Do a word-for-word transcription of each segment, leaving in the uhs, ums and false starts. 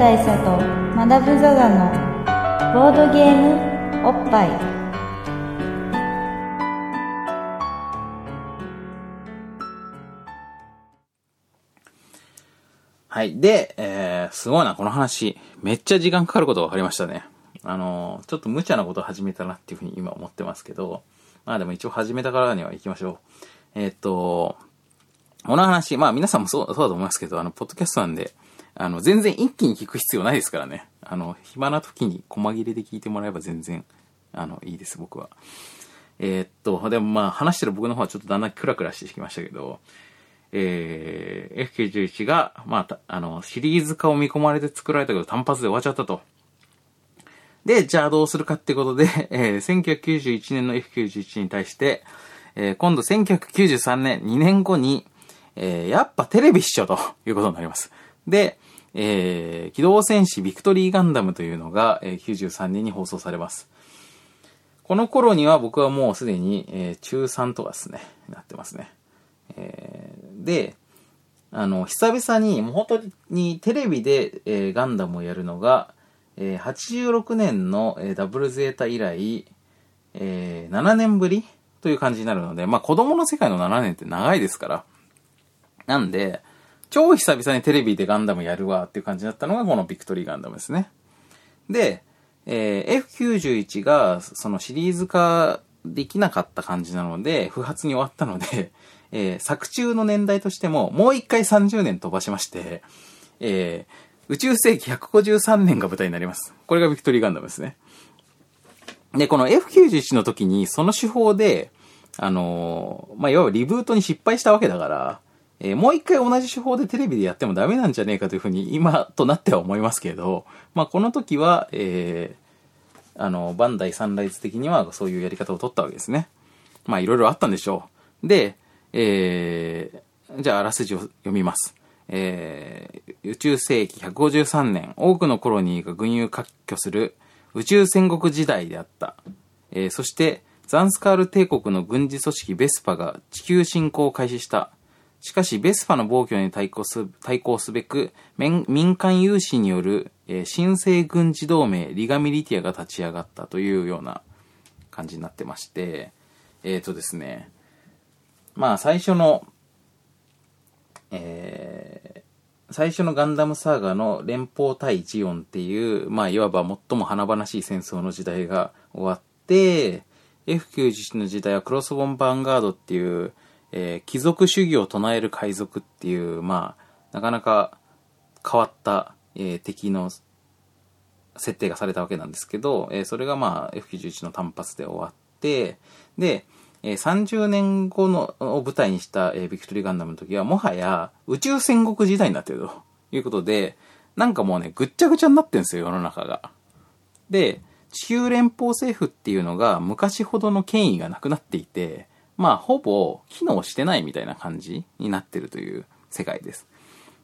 大佐とマダム・ザ・ガのボードゲームおっぱい。はい。で、えー、すごいな、この話。めっちゃ時間かかることが分かりましたね。あのー、ちょっと無茶なことを始めたなっていうふうに今思ってますけど、まあでも一応始めたからには行きましょう。えー、っと、この話、まあ皆さんもそう、そうだと思いますけど、あの、ポッドキャストなんで、あの、全然一気に聞く必要ないですからね。あの、暇な時に細切れで聞いてもらえば全然、あの、いいです、僕は。えー、っと、でもまあ話してる僕の方はちょっとだんだんクラクラしてきましたけど、えー、エフきゅうじゅういち が、まあ、あの、シリーズ化を見込まれて作られたけど単発で終わっちゃったと。で、じゃあどうするかってことで、えー、せんきゅうひゃくきゅうじゅういちねんの エフきゅうじゅういち に対して、えー、今度せんきゅうひゃくきゅうじゅうさんねん、にねんごに、えー、やっぱテレビっしょということになります。で、えー、機動戦士ビクトリーガンダムというのが、えー、きゅうじゅうさんねんに放送されます。この頃には僕はもうすでに、えー、中さんとかですね、なってますね。えー、で、あの、久々に、もう本当にテレビで、えー、ガンダムをやるのが、えー、はちじゅうろくねんの、えー、ダブルゼータ以来、えー、ななねんぶりという感じになるので、まあ子供の世界のななねんって長いですから。なんで、超久々にテレビでガンダムやるわっていう感じになったのがこのビクトリーガンダムですね。で、えー、エフきゅうじゅういち がそのシリーズ化できなかった感じなので、不発に終わったので、えー、作中の年代としてももう一回さんじゅうねん飛ばしまして、えー宇宙世紀ひゃくごじゅうさんねんが舞台になります。これがビクトリーガンダムですね。で、この エフきゅうじゅういち の時にその手法で、あのー、まあ、いわゆるリブートに失敗したわけだから、えー、もう一回同じ手法でテレビでやってもダメなんじゃねえかというふうに今となっては思いますけど、まあ、この時は、えー、あの、バンダイサンライズ的にはそういうやり方を取ったわけですね。まあ、いろいろあったんでしょう。で、えー、じゃああらすじを読みます。えー、宇宙世紀ひゃくごじゅうさんねん、多くのコロニーが群雄割拠する宇宙戦国時代であった。えー、そして、ザンスカール帝国の軍事組織ベスパが地球侵攻を開始した。しかし、ベスパの暴挙に対抗す、対抗すべく、民間有志による、えー、新生軍事同盟リガミリティアが立ち上がったというような感じになってまして、えーとですね、まあ最初の、えー、最初のガンダムサーガの連邦対ジオンっていう、まあ、いわば最も華々しい戦争の時代が終わって、エフきゅうじゅういち の時代はクロスボンバンガードっていう、えー、貴族主義を唱える海賊っていう、まあ、なかなか変わった、えー、敵の設定がされたわけなんですけど、えー、それがまあ エフきゅうじゅういち の単発で終わって、で、さんじゅうねんごのを舞台にしたビクトリーガンダムの時はもはや宇宙戦国時代になっているということで、なんかもうね、ぐっちゃぐちゃになってるんですよ、世の中が。で、地球連邦政府っていうのが昔ほどの権威がなくなっていて、まあほぼ機能してないみたいな感じになってるという世界です。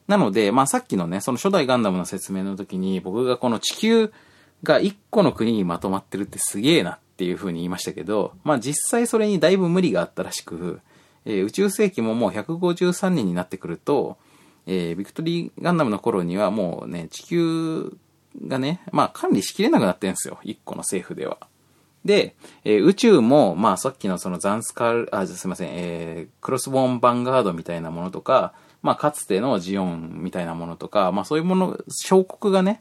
なので、まあさっきのね、その初代ガンダムの説明の時に僕がこの地球が一個の国にまとまってるってすげえなってっていう風に言いましたけど、まあ実際それにだいぶ無理があったらしく、えー、宇宙世紀ももうひゃくごじゅうさんねんになってくると、えー、ビクトリーガンダムの頃にはもうね、地球がね、まあ管理しきれなくなってるんですよ、一個の政府では。で、えー、宇宙も、まあさっきのそのザンスカール、あ、すいません、えー、クロスボーンバンガードみたいなものとか、まあかつてのジオンみたいなものとか、まあそういうもの、小国がね、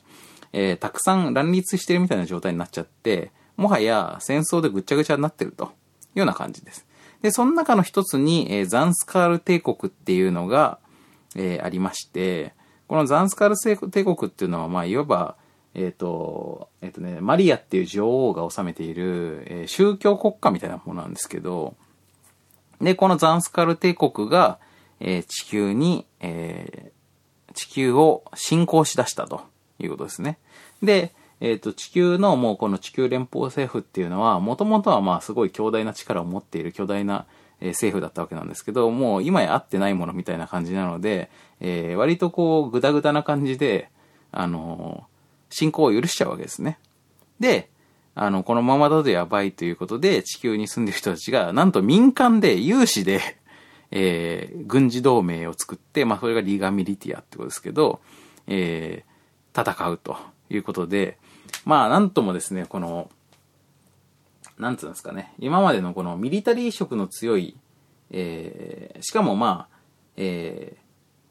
えー、たくさん乱立してるみたいな状態になっちゃって、もはや戦争でぐっちゃぐちゃになってるというような感じです。で、その中の一つに、えー、ザンスカール帝国っていうのが、えー、ありまして、このザンスカール帝国っていうのは、まあ、いわば、えっと、えっとね、マリアっていう女王が治めている、えー、宗教国家みたいなものなんですけど、で、このザンスカール帝国が、えー、地球に、えー、地球を侵攻しだしたということですね。で、えっと、地球のもうこの地球連邦政府っていうのは、もともとはまあすごい強大な力を持っている巨大な政府だったわけなんですけど、もう今や合ってないものみたいな感じなので、えー、割とこう、ぐだぐだな感じで、あのー、侵攻を許しちゃうわけですね。で、あの、このままだとやばいということで、地球に住んでる人たちが、なんと民間で、有志で、えー、軍事同盟を作って、まあそれがリガミリティアってことですけど、えー、戦うということで、まあなんともですね、この、なんつうんですかね、今までのこのミリタリー色の強い、えー、しかもまあ、えー、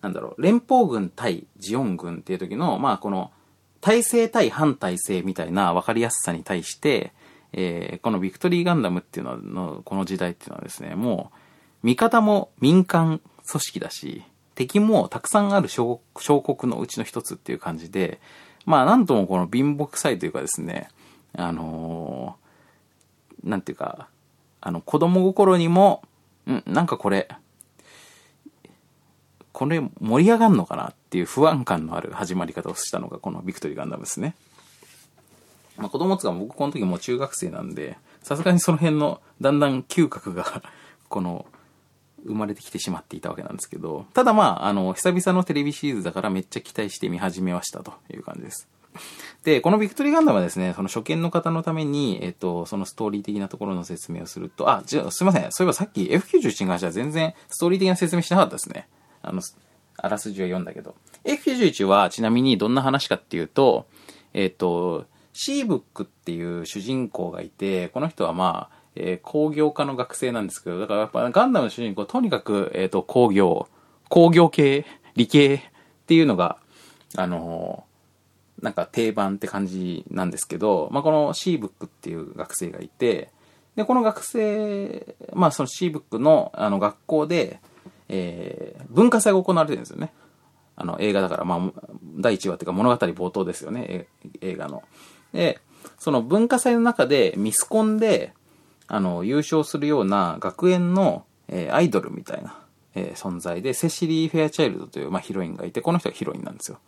なんだろう、連邦軍対ジオン軍っていう時の、まあこの、体制対反体制みたいな分かりやすさに対して、えー、このビクトリーガンダムっていうのはの、この時代っていうのはですね、もう、味方も民間組織だし、敵もたくさんある小国のうちの一つっていう感じで、まあなんともこの貧乏臭いというかですね、あのー、なんていうか、あの子供心にも、んなんかこれ、これ盛り上がんのかなっていう不安感のある始まり方をしたのがこのビクトリーガンダムですね。まあ子供つか僕この時もう中学生なんで、さすがにその辺のだんだん嗅覚がこの生まれてきてしまっていたわけなんですけど、ただまああの久々のテレビシリーズだからめっちゃ期待して見始めましたという感じです。で、このビクトリーガンダムはですね、その初見の方のために、えっと、そのストーリー的なところの説明をすると、あ、じゃあすいません。そういえばさっき エフきゅうじゅういち に関しては全然ストーリー的な説明しなかったですね。あの、あらすじは読んだけど。エフきゅうじゅういち はちなみにどんな話かっていうと、えっと、シーブックっていう主人公がいて、この人はまあ、えー、工業科の学生なんですけど、だからやっぱガンダムの主人公はとにかく、えっと、工業、工業系、理系っていうのが、あのー、なんか定番って感じなんですけど、まあ、このシーブックっていう学生がいて、で、この学生、まあ、そのシーブックの、あの学校で、えー、文化祭が行われてるんですよね。あの、映画だから、まあ、だいいちわっていうか物語冒頭ですよね、映画の。で、その文化祭の中でミスコンで、あの、優勝するような学園の、えー、アイドルみたいな、えー、存在で、セシリー・フェアチャイルドという、まあ、ヒロインがいて、この人がヒロインなんですよ。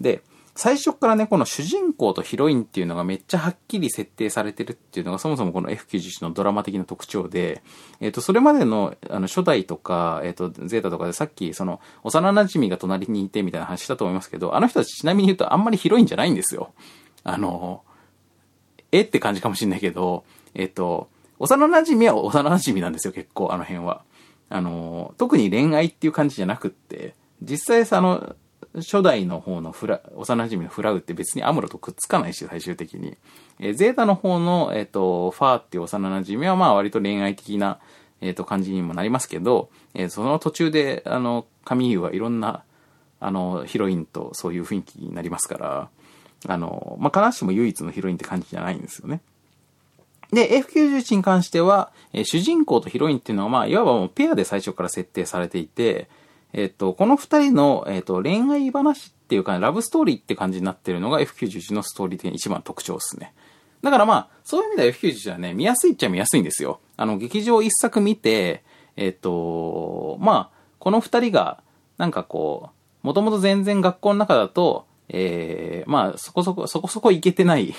で、最初からね、この主人公とヒロインっていうのがめっちゃはっきり設定されてるっていうのがそもそもこの エフきゅうじゅういち のドラマ的な特徴で、えっと、それまでの、あの、初代とか、えっと、ゼータとかでさっき、その、幼馴染が隣にいてみたいな話したと思いますけど、あの人たちちなみに言うとあんまりヒロインじゃないんですよ。あの、えって感じかもしんないけど、えっと、幼馴染は幼馴染なんですよ、結構、あの辺は。あの、特に恋愛っていう感じじゃなくって、実際さ、あの、初代の方のフラ、幼馴染のフラウって別にアムロとくっつかないし、最終的に。えー、ゼータの方の、えっと、ファーっていう幼馴染はまあ割と恋愛的な、えっと、感じにもなりますけど、えー、その途中で、あの、カミーユはいろんな、あの、ヒロインとそういう雰囲気になりますから、あの、まあ、必ずしも唯一のヒロインって感じじゃないんですよね。で、エフきゅうじゅういち に関しては、えー、主人公とヒロインっていうのはまあ、いわばもうペアで最初から設定されていて、えっと、この二人の、えっと、恋愛話っていうか、ラブストーリーって感じになってるのが エフきゅうじゅういち のストーリー的に一番の特徴ですね。だからまあ、そういう意味では エフきゅうじゅういち はね、見やすいっちゃ見やすいんですよ。あの、劇場一作見て、えっと、まあ、この二人が、なんかこう、もともと全然学校の中だと、えー、まあ、そこそこ、そこそこいけてない、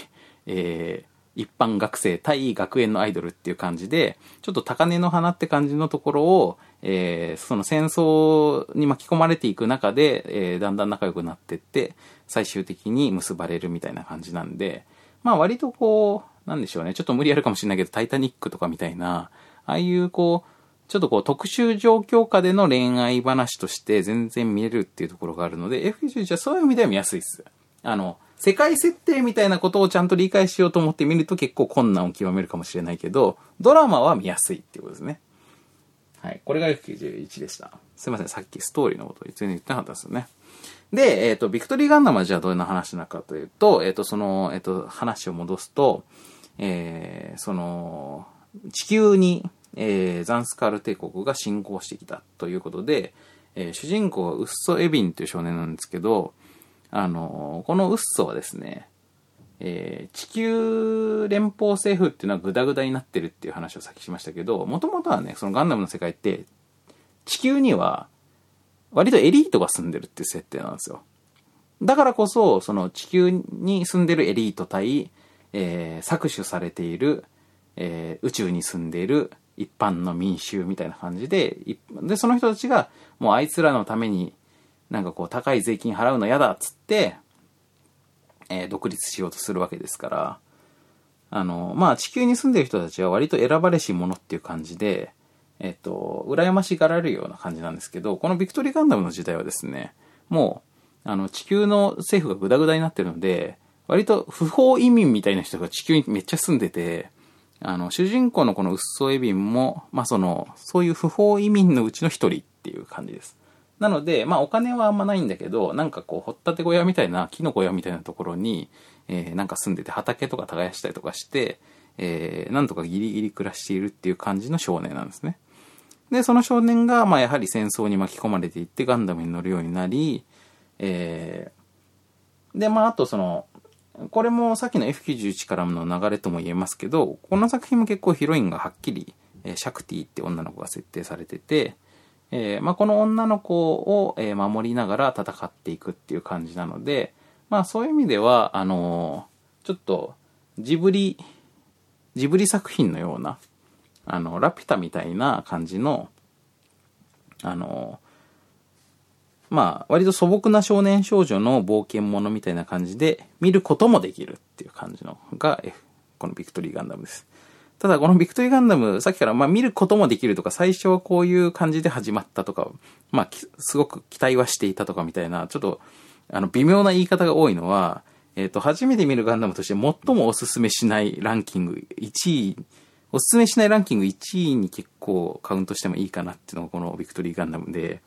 えー、一般学生対学園のアイドルっていう感じで、ちょっと高嶺の花って感じのところを、えー、その戦争に巻き込まれていく中で、えー、だんだん仲良くなってって、最終的に結ばれるみたいな感じなんで、まあ割とこう、なんでしょうね、ちょっと無理あるかもしれないけど、タイタニックとかみたいな、ああいうこう、ちょっとこう特殊状況下での恋愛話として全然見れるっていうところがあるので、エフきゅうじゅういち はそういう意味では見やすいです。あの、世界設定みたいなことをちゃんと理解しようと思って見ると結構困難を極めるかもしれないけど、ドラマは見やすいっていうことですね。はい。これが エフきゅうじゅういち でした。すいません。さっきストーリーのこと全然言ってなかったですよね。で、えっと、ビクトリーガンダムはじゃあどんな話なのかというと、えっと、その、えっと、話を戻すと、えー、その、地球に、えー、ザンスカール帝国が侵攻してきたということで、えー、主人公はウッソ・エビンという少年なんですけど、あのー、このウッソはですね、えー、地球連邦政府っていうのはグダグダになってるっていう話をさっきしましたけど、もともとはね、そのガンダムの世界って、地球には割とエリートが住んでるっていう設定なんですよ。だからこそ、その地球に住んでるエリート対、えー、搾取されている、えー、宇宙に住んでいる一般の民衆みたいな感じで、で、その人たちがもうあいつらのためになんかこう高い税金払うの嫌だっつって、えー、独立しようとするわけですから、あの、まあ、地球に住んでる人たちは割と選ばれし者っていう感じで、えっと、羨ましがられるような感じなんですけど、このビクトリーガンダムの時代はですね、もあの地球の政府がグダグダになってるので、割と不法移民みたいな人が地球にめっちゃ住んでて、あの主人公のこのウッソエビンも、まあ、そのそういう不法移民のうちの一人っていう感じです。なので、まあ、お金はあんまないんだけど、なんかこう掘ったて小屋みたいな、木の小屋みたいなところに、えー、なんか住んでて、畑とか耕したりとかして、えー、なんとかギリギリ暮らしているっていう感じの少年なんですね。で、その少年が、まあ、やはり戦争に巻き込まれていってガンダムに乗るようになり、えー、で、まあ、あとその、これもさっきの エフきゅうじゅういち からの流れとも言えますけど、この作品も結構ヒロインがはっきり、えー、シャクティって女の子が設定されてて、えーまあ、この女の子を守りながら戦っていくっていう感じなので、まあ、そういう意味ではあのー、ちょっとジブリジブリ作品のようなあのラピュタみたいな感じのあのー、まあ割と素朴な少年少女の冒険ものみたいな感じで見ることもできるっていう感じのが、F、このビクトリーガンダムです。ただこのビクトリーガンダム、さっきからまあ見ることもできるとか、最初はこういう感じで始まったとか、まあすごく期待はしていたとかみたいな、ちょっとあの微妙な言い方が多いのは、えっと初めて見るガンダムとして最もおすすめしないランキングいちい、おすすめしないランキングいちいに結構カウントしてもいいかなっていうのがこのビクトリーガンダムで、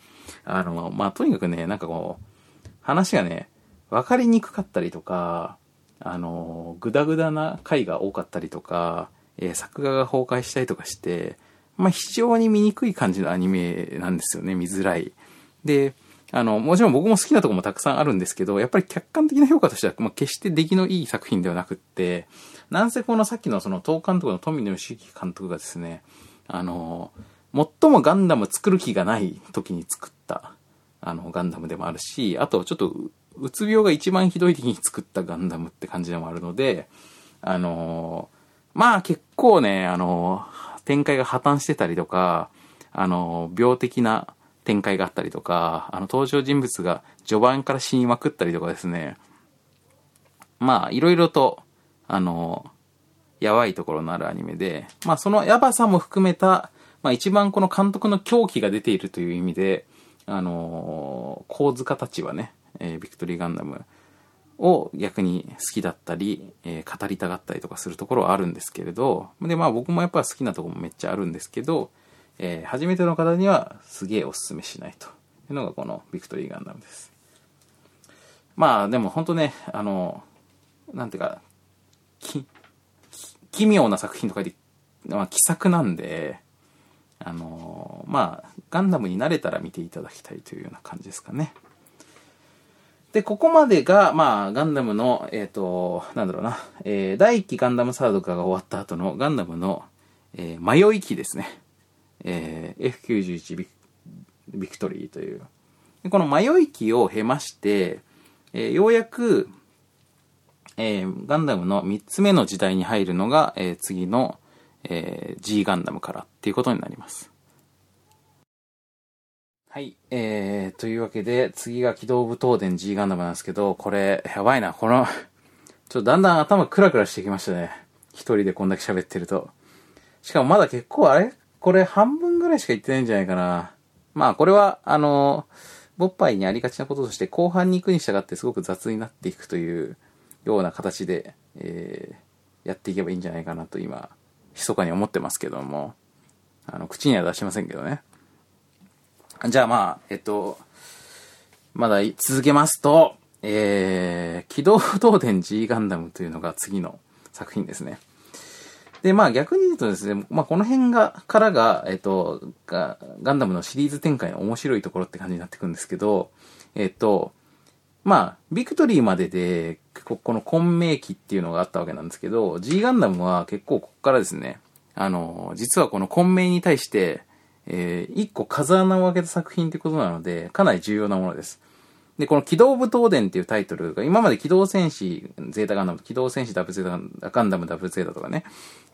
あのまあとにかくね、なんかこう話がねわかりにくかったりとか、あのグダグダな回が多かったりとか。作画が崩壊したりとかして、まあ、非常に見にくい感じのアニメなんですよね。見づらい。で、あの、もちろん僕も好きなとこもたくさんあるんですけど、やっぱり客観的な評価としては、まあ、決して出来のいい作品ではなくって、なんせこのさっきのその東監督の富野義行監督がですね、あの、最もガンダム作る気がない時に作った、あの、ガンダムでもあるし、あとちょっとうつ病が一番ひどい時に作ったガンダムって感じでもあるので、あの、まあ結構ね、あの、展開が破綻してたりとか、あの、病的な展開があったりとか、あの、登場人物が序盤から死にまくったりとかですね。まあ、いろいろと、あの、やばいところのあるアニメで、まあそのやばさも含めた、まあ一番この監督の狂気が出ているという意味で、あの、神塚たちはね、えー、ビクトリーガンダム、を逆に好きだったり、えー、語りたがったりとかするところはあるんですけれど、で、まあ僕もやっぱ好きなところもめっちゃあるんですけど、えー、初めての方にはすげえおすすめしないというのがこのビクトリーガンダムです。まあでも本当ね、あの、なんていうか、き、奇妙な作品とかで、まあ奇作なんで、あの、まあガンダムに慣れたら見ていただきたいというような感じですかね。で、ここまでが、まあ、ガンダムの、えっと、なんだろうな、えー、だいいっきガンダムサード化が終わった後のガンダムの、えー、迷い期ですね。えー、エフきゅうじゅういち ビ, ビクトリーという。でこの迷い期を経まして、えー、ようやく、えー、ガンダムのみっつめの時代に入るのが、えー、次の、えー、G ガンダムからっていうことになります。はい、えー、というわけで、次が機動武闘伝 G ガンダムなんですけど、これ、やばいな、この、ちょっとだんだん頭クラクラしてきましたね。一人でこんだけ喋ってると。しかもまだ結構、あれこれ半分ぐらいしか言ってないんじゃないかな。まあ、これは、あの、ボッパイにありがちなこととして、後半に行くに従ってすごく雑になっていくというような形で、えー、やっていけばいいんじゃないかなと今、密かに思ってますけども、あの、口には出しませんけどね。じゃあまあ、えっと、まだ続けますと、えー、機動武闘伝 G ガンダムというのが次の作品ですね。で、まあ逆に言うとですね、まあこの辺が、からが、えっと、ガンダムのシリーズ展開の面白いところって感じになってくるんですけど、えっと、まあ、ビクトリーまでで、この混迷期っていうのがあったわけなんですけど、G ガンダムは結構ここからですね、あの、実はこの混迷に対して、えー、一個風穴を開けた作品ということなので、かなり重要なものです。で、この機動武闘伝っていうタイトルが、今まで機動戦士ゼータガンダム、機動戦士ダブルゼータガンダムダブルゼータとかね、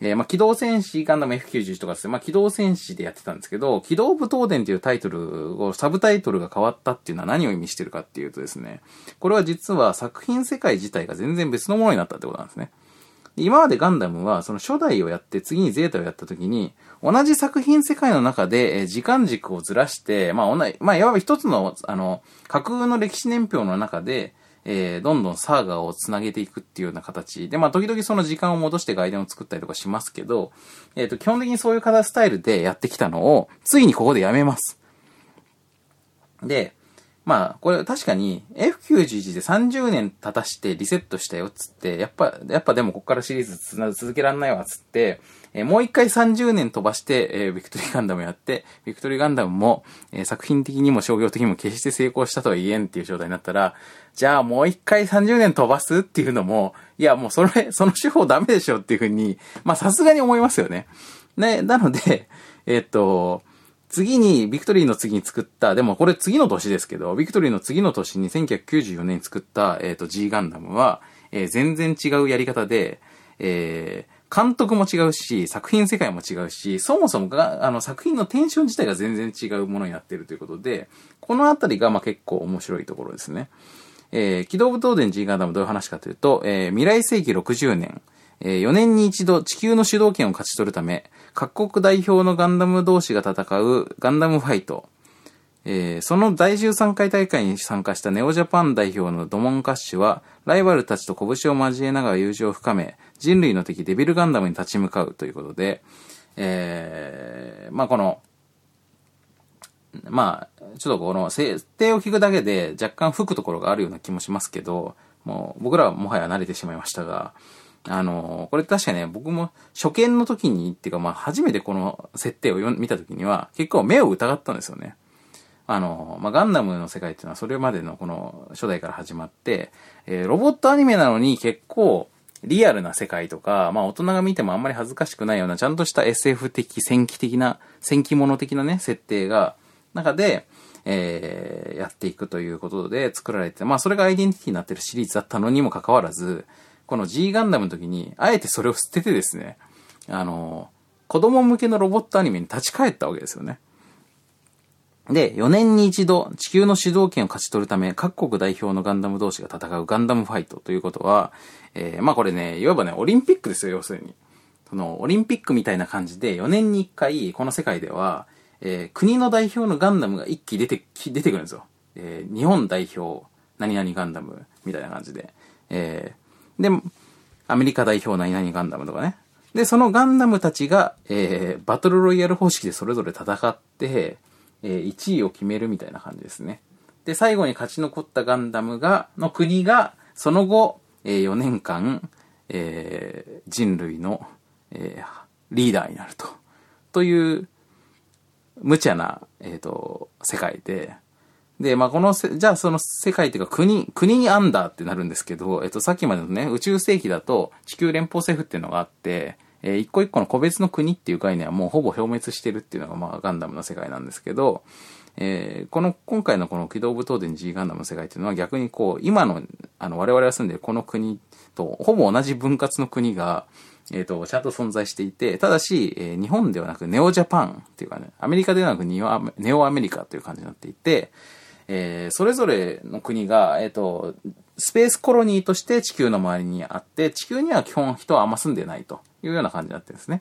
えー、まあ機動戦士ガンダム エフきゅうじゅういち とかですね、まあ機動戦士でやってたんですけど、機動武闘伝っていうタイトルを、サブタイトルが変わったっていうのは何を意味してるかっていうとですね、これは実は作品世界自体が全然別のものになったってことなんですね。今までガンダムはその初代をやって次にゼータをやった時に同じ作品世界の中で時間軸をずらして、まあ、まあ、いわば一つの、あの、架空の歴史年表の中で、えー、どんどんサーガをつなげていくっていうような形で、まあ、時々その時間を戻して外伝を作ったりとかしますけど、えっと、基本的にそういう形スタイルでやってきたのを、ついにここでやめます。で、まあ、これ確かに エフきゅうじゅういち でさんじゅうねん経たしてリセットしたよっつって、やっぱ、やっぱでもここからシリーズつな続けらんないわっつって、えー、もう一回さんじゅうねん飛ばして、えー、ビクトリーガンダムやって、ビクトリーガンダムも、えー、作品的にも商業的にも決して成功したとは言えんっていう状態になったら、じゃあもう一回さんじゅうねん飛ばすっていうのも、いやもうそれ、その手法ダメでしょっていうふうに、まあさすがに思いますよね。ね、なので、えー、っと、次に、ビクトリーの次に作った、でもこれ次の年ですけど、ビクトリーの次の年にせんきゅうひゃくきゅうじゅうよねんに作った、えっと、G ガンダムは、えー、全然違うやり方で、えー、監督も違うし、作品世界も違うし、そもそもが、あの、作品のテンション自体が全然違うものになっているということで、このあたりが、ま、結構面白いところですね。えー、機動武闘伝 G ガンダムどういう話かというと、えー、未来世紀ろくじゅうねん、えー、よねんに一度地球の主導権を勝ち取るため、各国代表のガンダム同士が戦うガンダムファイト。えー、そのだいじゅうさんかい大会に参加したネオジャパン代表のドモンカッシュは、ライバルたちと拳を交えながら友情を深め、人類の敵デビルガンダムに立ち向かうということで、えー、まあこの、まあ、ちょっとこの設定を聞くだけで若干吹くところがあるような気もしますけど、もう僕らはもはや慣れてしまいましたが、あの、これ確かね、僕も初見の時に、っていうかまあ初めてこの設定を見た時には結構目を疑ったんですよね。あの、まあガンダムの世界っていうのはそれまでのこの初代から始まって、えー、ロボットアニメなのに結構リアルな世界とか、まあ大人が見てもあんまり恥ずかしくないようなちゃんとした エスエフ 的、戦記的な、戦記物的なね、設定が中で、えー、やっていくということで作られて、まあそれがアイデンティティになってるシリーズだったのにもかかわらず、この G ガンダムの時に、あえてそれを捨ててですね、あの、子供向けのロボットアニメに立ち返ったわけですよね。で、よねんに一度、地球の主導権を勝ち取るため、各国代表のガンダム同士が戦うガンダムファイトということは、えー、まあこれね、いわばね、オリンピックですよ、要するに。その、オリンピックみたいな感じで、よねんにいっかい、この世界では、えー、国の代表のガンダムが一機出て、出てくるんですよ。えー、日本代表、何々ガンダム、みたいな感じで。えーで、アメリカ代表何々ガンダムとかね。で、そのガンダムたちが、えー、バトルロイヤル方式でそれぞれ戦って、えー、いちいを決めるみたいな感じですね。で、最後に勝ち残ったガンダムが、の国が、その後、えー、よねんかん、えー、人類の、えー、リーダーになると。という、無茶な、えっと、世界で、で、まあ、このせ、じゃあその世界っていうか国、国にアンダーってなるんですけど、えっと、さっきまでのね、宇宙世紀だと地球連邦政府っていうのがあって、えー、一個一個の個別の国っていう概念はもうほぼ消滅してるっていうのがまあ、ガンダムの世界なんですけど、えー、この、今回のこの機動武闘伝 G ガンダムの世界っていうのは逆にこう、今の、あの、我々が住んでるこの国とほぼ同じ分割の国が、えっと、ちゃんと存在していて、ただし、えー、日本ではなくネオジャパンっていうかね、アメリカではなくネオアメリカという感じになっていて、えー、それぞれの国が、えっと、スペースコロニーとして地球の周りにあって、地球には基本人はあんま住んでないというような感じになってるんですね。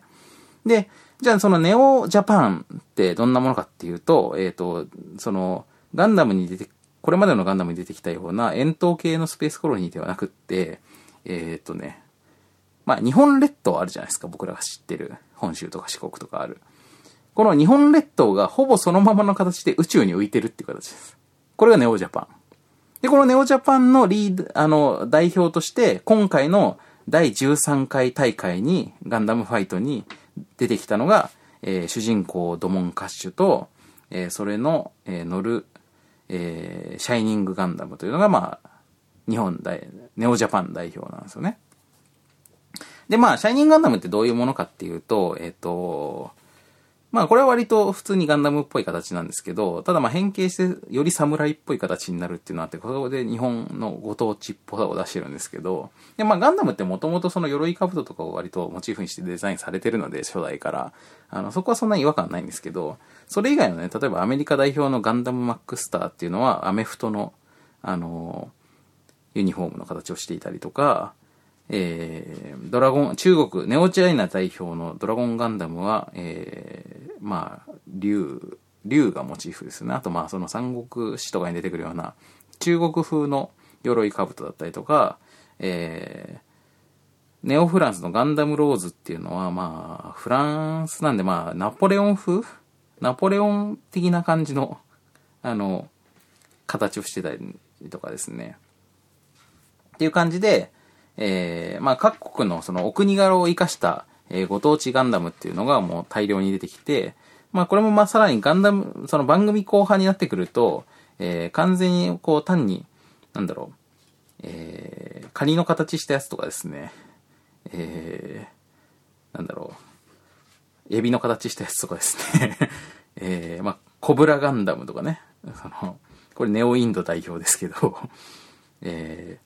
で、じゃあそのネオジャパンってどんなものかっていうと、えっと、そのガンダムに出て、これまでのガンダムに出てきたような円筒形のスペースコロニーではなくって、えっとね、まあ日本列島あるじゃないですか、僕らが知ってる。本州とか四国とかある。この日本列島がほぼそのままの形で宇宙に浮いてるっていう形です。これがネオジャパン。で、このネオジャパンのリード、あの、代表として、今回のだいじゅうさんかい大会に、ガンダムファイトに出てきたのが、えー、主人公ドモンカッシュと、えー、それの、えー、乗る、えー、シャイニングガンダムというのが、まあ、日本代、ネオジャパン代表なんですよね。で、まあ、シャイニングガンダムってどういうものかっていうと、えっと、まあ、これは割と普通にガンダムっぽい形なんですけど、ただまあ変形してより侍っぽい形になるっていうのがあって、ここで日本のご当地っぽさを出してるんですけど、で、まあガンダムってもともとその鎧兜とかを割とモチーフにしてデザインされてるので、初代から。あの、そこはそんなに違和感ないんですけど、それ以外のね、例えばアメリカ代表のガンダムマックスターっていうのはアメフトの、あの、ユニフォームの形をしていたりとか、えー、ドラゴン、中国、ネオチャイナ代表のドラゴンガンダムは、えー、まあ、竜、竜がモチーフですね。あと、まあ、その三国志とかに出てくるような、中国風の鎧兜だったりとか、えー、ネオフランスのガンダムローズっていうのは、まあ、フランスなんで、まあ、ナポレオン風?ナポレオン的な感じの、あの、形をしてたりとかですね。っていう感じで、えー、まあ各国のそのお国柄を生かした、えー、ご当地ガンダムっていうのがもう大量に出てきて、まあこれもまあさらにガンダム、その番組後半になってくると、えー、完全にこう単に、なんだろう、えー、カニの形したやつとかですね、えー、なんだろう、エビの形したやつとかですね、えー、まあコブラガンダムとかね、その、これネオインド代表ですけど、えー、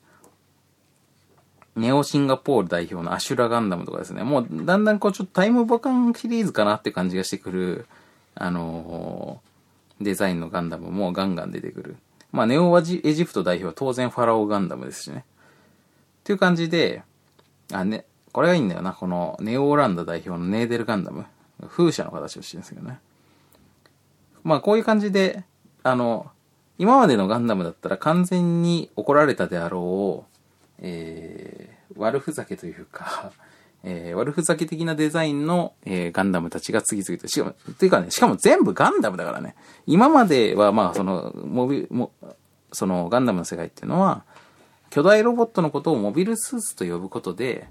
ネオシンガポール代表のアシュラガンダムとかですね。もうだんだんこうちょっとタイムボカンシリーズかなって感じがしてくる、あのー、デザインのガンダムもガンガン出てくる。まあネオエジプト代表は当然ファラオガンダムですしね。っていう感じで、あ、ね、これがいいんだよな。このネオオランダ代表のネーデルガンダム。風車の形をしてるんですけどね。まあこういう感じで、あの、今までのガンダムだったら完全に怒られたであろう、えー、悪ふざけというか、えー、悪ふざけ的なデザインの、えー、ガンダムたちが次々と、しかも、というかね、しかも全部ガンダムだからね。今までは、まあ、その、モビ、も、その、ガンダムの世界っていうのは、巨大ロボットのことをモビルスーツと呼ぶことで、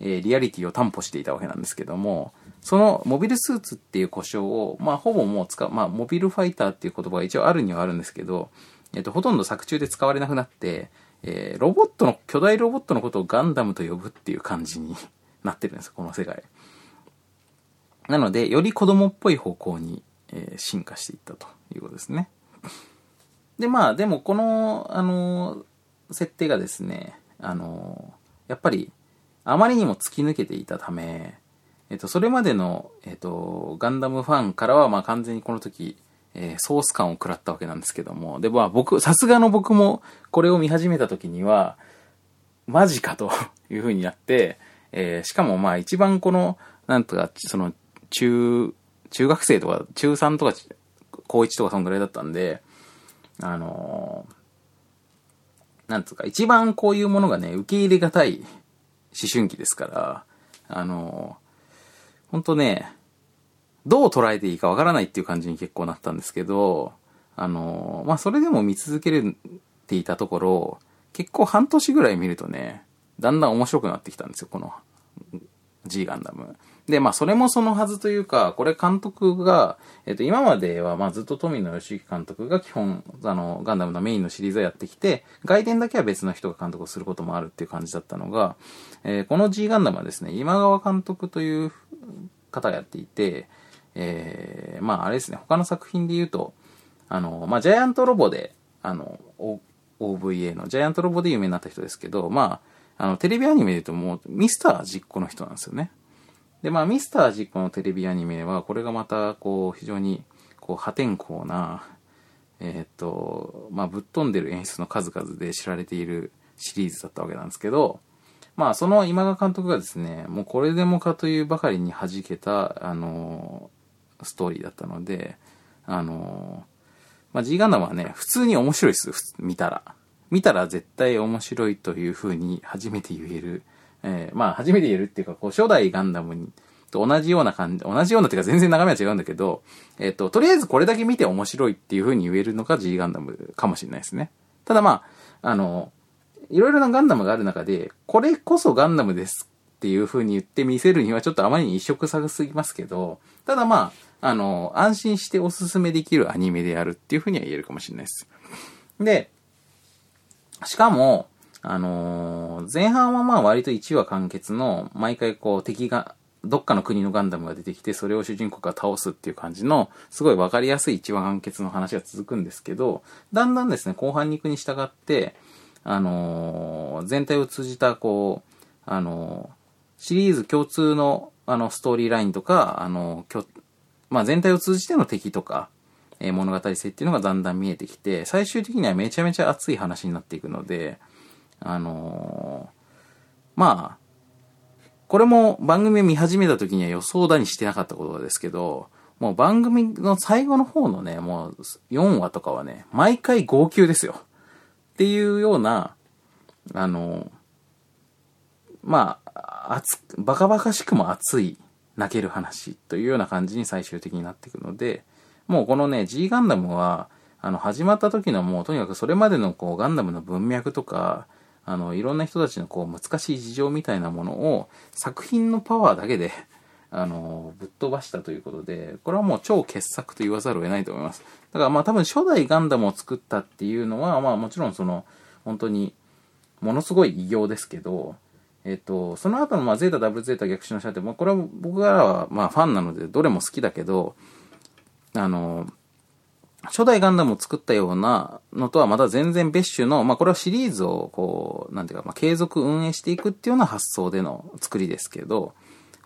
えー、リアリティを担保していたわけなんですけども、その、モビルスーツっていう呼称を、まあ、ほぼもう使う、まあ、モビルファイターっていう言葉が一応あるにはあるんですけど、えっと、ほとんど作中で使われなくなって、えー、ロボットの、巨大ロボットのことをガンダムと呼ぶっていう感じになってるんです、この世界。なので、より子供っぽい方向に、えー、進化していったということですね。で、まあ、でもこの、あのー、設定がですね、あのー、やっぱり、あまりにも突き抜けていたため、えっと、それまでの、えっと、ガンダムファンからは、まあ、完全にこの時、えー、ソース感を食らったわけなんですけども。で、まあ僕、さすがの僕もこれを見始めた時には、マジかという風になって、えー、しかもまあ一番この、なんとか、その、中、中学生とか、中さんとか、高いちとかそんぐらいだったんで、あのー、なんとか、一番こういうものがね、受け入れがたい思春期ですから、あのー、ほんとね、どう捉えていいかわからないっていう感じに結構なったんですけど、あの、まあ、それでも見続けていたところ、結構半年ぐらい見るとね、だんだん面白くなってきたんですよ、この G ガンダム。で、まあ、それもそのはずというか、これ監督が、えっと、今まではまあずっと富野義行監督が基本、あの、ガンダムのメインのシリーズをやってきて、外伝だけは別の人が監督をすることもあるっていう感じだったのが、えー、この G ガンダムはですね、今川監督という方がやっていて、えー、まああれですね、他の作品で言うと、あの、まあジャイアントロボで、あの、o、オーブイエー のジャイアントロボで有名になった人ですけど、まあ、あの、テレビアニメで言うともう、ミスター実行の人なんですよね。で、まあ、ミスター実行のテレビアニメは、これがまた、こう、非常に、こう、破天荒な、えー、っと、まあ、ぶっ飛んでる演出の数々で知られているシリーズだったわけなんですけど、まあ、その今川監督がですね、もうこれでもかというばかりに弾けた、あの、ストーリーだったので、あのー、まあ、G ガンダムはね、普通に面白いです。見たら。見たら絶対面白いという風に初めて言える。えー、まあ、初めて言えるっていうか、こう、初代ガンダムにと同じような感じ、同じようなっていうか全然眺めは違うんだけど、えっと、とりあえずこれだけ見て面白いっていう風に言えるのが G ガンダムかもしれないですね。ただまあ、あの、いろいろなガンダムがある中で、これこそガンダムですっていう風に言って見せるにはちょっとあまりに異色さがすぎますけど、ただまあ、あの、安心しておすすめできるアニメであるっていうふうには言えるかもしれないです。で、しかも、あのー、前半はまあ割といちわ完結の、毎回こう敵が、どっかの国のガンダムが出てきて、それを主人公が倒すっていう感じの、すごいわかりやすいいちわ完結の話が続くんですけど、だんだんですね、後半に行くに従って、あのー、全体を通じたこう、あのー、シリーズ共通の、あの、ストーリーラインとか、あのー、まあ全体を通じての敵とか、えー、物語性っていうのがだんだん見えてきて、最終的にはめちゃめちゃ熱い話になっていくので、あのまあ、これも番組を見始めた時には予想だにしてなかったことですけど、もう番組の最後の方のね、もうよんわとかはね、毎回号泣ですよ。っていうような、あの、まあ、熱、バカバカしくも熱い、泣ける話というような感じに最終的になっていくので、もうこのね、G ガンダムは、あの、始まった時のもう、とにかくそれまでのこう、ガンダムの文脈とか、あの、いろんな人たちのこう、難しい事情みたいなものを、作品のパワーだけで、あのぶっ飛ばしたということで、これはもう超傑作と言わざるを得ないと思います。だからまあ多分初代ガンダムを作ったっていうのはまあもちろんその本当にものすごい偉業ですけど、えっとその後のまあゼータダブルゼータ逆襲のシャアって、まあ、これは僕からはまあファンなのでどれも好きだけど、あの初代ガンダムを作ったようなのとはまた全然別種の、まあこれはシリーズをこうなんていうか、まあ、継続運営していくっていうような発想での作りですけど、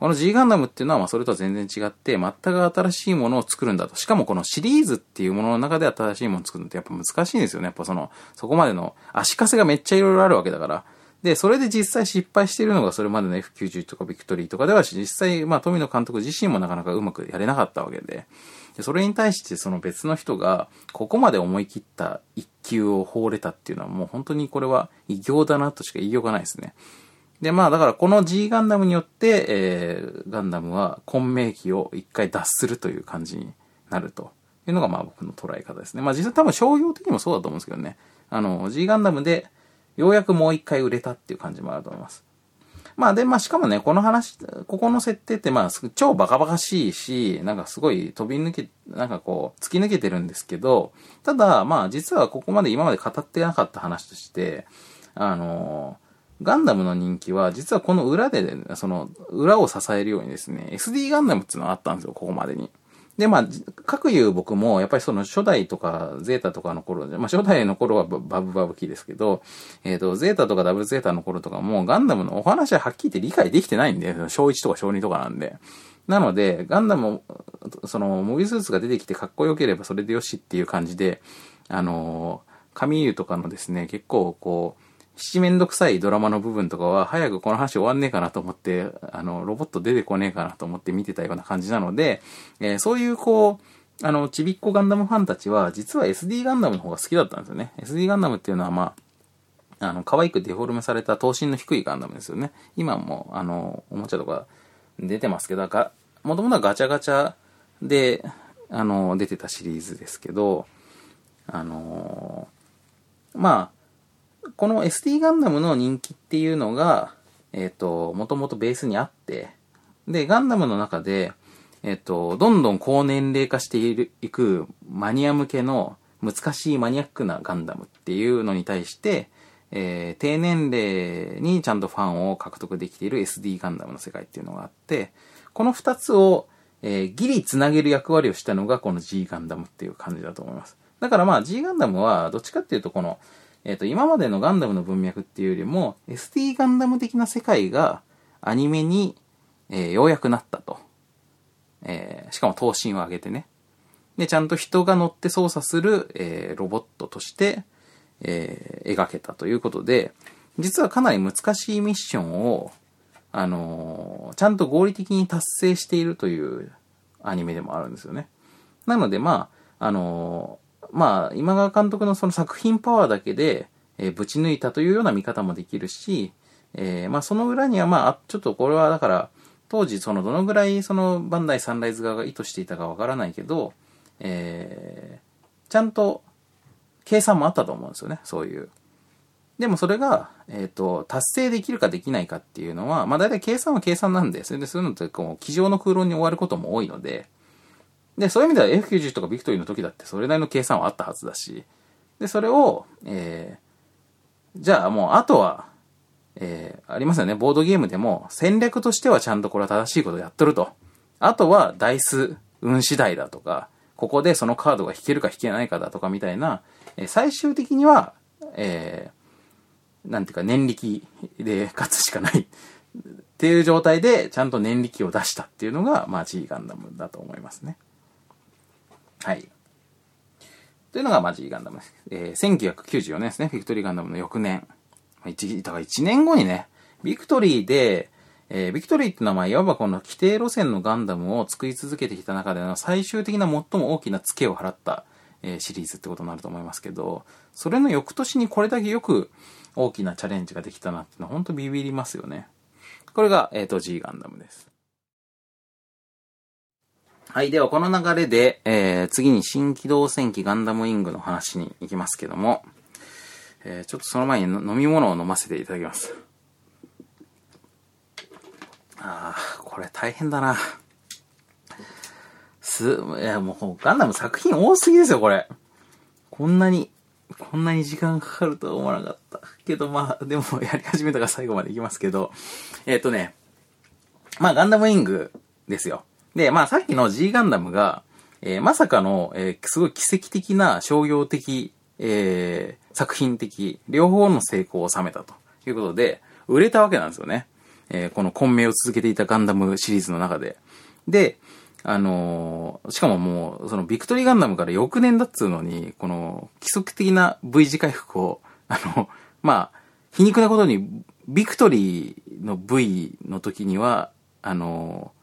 この G ガンダムっていうのはまあそれとは全然違って、全く新しいものを作るんだと。しかもこのシリーズっていうものの中で新しいものを作るのってやっぱ難しいんですよね。やっぱその、そこまでの足かせがめっちゃいろいろあるわけだから。で、それで実際失敗しているのがそれまでの エフきゅうじゅう とかビクトリーとかでは実際、まあ富野監督自身もなかなかうまくやれなかったわけで。で、それに対してその別の人がここまで思い切った一球を放れたっていうのはもう本当にこれは偉業だなとしか言いようがないですね。で、まあ、だからこの G ガンダムによって、えー、ガンダムは混迷期を一回脱するという感じになるというのが、まあ僕の捉え方ですね。まあ実際多分商業的にもそうだと思うんですけどね。あの、G ガンダムでようやくもう一回売れたっていう感じもあると思います。まあで、まあしかもね、この話、ここの設定ってまあ超バカバカしいし、なんかすごい飛び抜け、なんかこう突き抜けてるんですけど、ただまあ実はここまで今まで語ってなかった話として、あのー、ガンダムの人気は、実はこの裏で、その、裏を支えるようにですね、エスディー ガンダムっていうのがあったんですよ、ここまでに。で、まあ、各言う僕も、やっぱりその初代とか、ゼータとかの頃、まあ初代の頃はバブバブキーですけど、えっと、ゼータとかダブルゼータの頃とかも、ガンダムのお話ははっきり言って理解できてないんで、小いちとか小にとかなんで。なので、ガンダム、その、モビルスーツが出てきてかっこよければそれでよしっていう感じで、あの、カミーユとかのですね、結構こう、七面倒くさいドラマの部分とかは早くこの話終わんねえかなと思って、あの、ロボット出てこねえかなと思って見てたような感じなので、えー、そういうこう、あの、ちびっこガンダムファンたちは、実は エスディー ガンダムの方が好きだったんですよね。エスディー ガンダムっていうのはまあ、あの、可愛くデフォルメされた等身の低いガンダムですよね。今も、あの、おもちゃとか出てますけど、だから、もともとはガチャガチャで、あの、出てたシリーズですけど、あの、まあ、この エスディー ガンダムの人気っていうのが、えっと、もともとベースにあって、で、ガンダムの中で、えっと、どんどん高年齢化している、いくマニア向けの難しいマニアックなガンダムっていうのに対して、えー、低年齢にちゃんとファンを獲得できている エスディー ガンダムの世界っていうのがあって、この二つを、えー、ギリつなげる役割をしたのがこの G ガンダムっていう感じだと思います。だからまあ G ガンダムはどっちかっていうとこの、えっと、今までのガンダムの文脈っていうよりも、エスディー ガンダム的な世界がアニメに、えー、ようやくなったと。えー、しかも頭身を上げてね。で、ちゃんと人が乗って操作する、えー、ロボットとして、えー、描けたということで、実はかなり難しいミッションを、あのー、ちゃんと合理的に達成しているというアニメでもあるんですよね。なので、まあ、あのー、まあ、今川監督のその作品パワーだけで、えー、ぶち抜いたというような見方もできるし、えー、まあ、その裏には、まあ、ちょっとこれはだから、当時、そのどのぐらい、そのバンダイサンライズ側が意図していたかわからないけど、えー、ちゃんと計算もあったと思うんですよね、そういう。でもそれが、えっと、達成できるかできないかっていうのは、まあ、大体計算は計算なんで、それでそういうのって、こう、机上の空論に終わることも多いので、で、そういう意味では エフきゅうじゅう とかビクトリーの時だってそれなりの計算はあったはずだし、で、それを、えー、じゃあもうあとは、えー、ありますよね、ボードゲームでも戦略としてはちゃんとこれは正しいことをやっとると。あとはダイス運次第だとか、ここでそのカードが引けるか引けないかだとかみたいな、えー、最終的には、えー、なんていうか念力で勝つしかない。っていう状態でちゃんと念力を出したっていうのが、まあ G ガンダムだと思いますね。はい。というのがまあ G ガンダムです。えー、せんきゅうひゃくきゅうじゅうよねんですね。フィクトリーガンダムの翌年。だからいちねんごにね、ビクトリーで、えー、ビクトリーっていうのは、いわばこの規定路線のガンダムを作り続けてきた中での最終的な最も大きなツケを払った、えー、シリーズってことになると思いますけど、それの翌年にこれだけよく大きなチャレンジができたなっていうのは本当ビビりますよね。これが、えっと、G ガンダムです。はい。では、この流れで、えー、次に新機動戦機ガンダムウィングの話に行きますけども、えー、ちょっとその前に飲み物を飲ませていただきます。あー、これ大変だな。す、いや、もうガンダム作品多すぎですよ、これ。こんなに、こんなに時間かかるとは思わなかった。けど、まあ、でも、やり始めたから最後まで行きますけど、えっとね、まあ、ガンダムウィングですよ。で、まあさっきの G ガンダムが、えー、まさかの、えー、すごい奇跡的な商業的、えー、作品的、両方の成功を収めたということで、売れたわけなんですよね。えー、この混迷を続けていたガンダムシリーズの中で。で、あのー、しかももう、そのビクトリーガンダムから翌年だっつうのに、この規則的な V 字回復を、あの、まあ、皮肉なことに、ビクトリーの V の時には、あのー、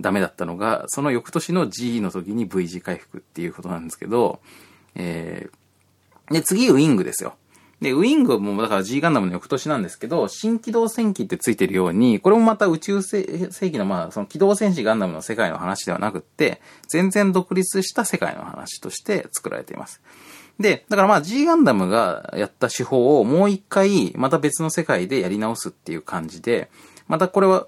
ダメだったのが、その翌年の G の時に V 字回復っていうことなんですけど、えー、で、次ウィングですよ。で、ウィングもだから G ガンダムの翌年なんですけど、新機動戦機ってついてるように、これもまた宇宙世紀の、まあ、その機動戦士ガンダムの世界の話ではなくって、全然独立した世界の話として作られています。で、だからまあ G ガンダムがやった手法をもう一回、また別の世界でやり直すっていう感じで、またこれは、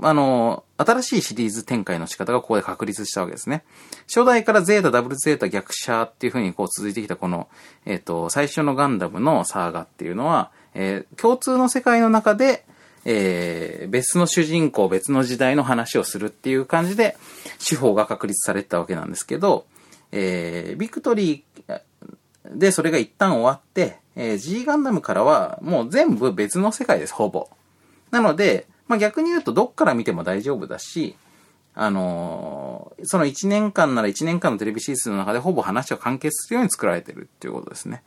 あの、新しいシリーズ展開の仕方がここで確立したわけですね。初代からゼータ、ダブルゼータ、逆者っていう風にこう続いてきたこの、えっと、最初のガンダムのサーガっていうのは、えー、共通の世界の中で、えー、別の主人公、別の時代の話をするっていう感じで、手法が確立されてたわけなんですけど、えー、ビクトリーでそれが一旦終わって、えー、G ガンダムからはもう全部別の世界です、ほぼ。なので、まあ、逆に言うとどっから見ても大丈夫だし、あのー、そのいちねんかんならいちねんかんのテレビシリーズの中でほぼ話は完結するように作られてるっていうことですね。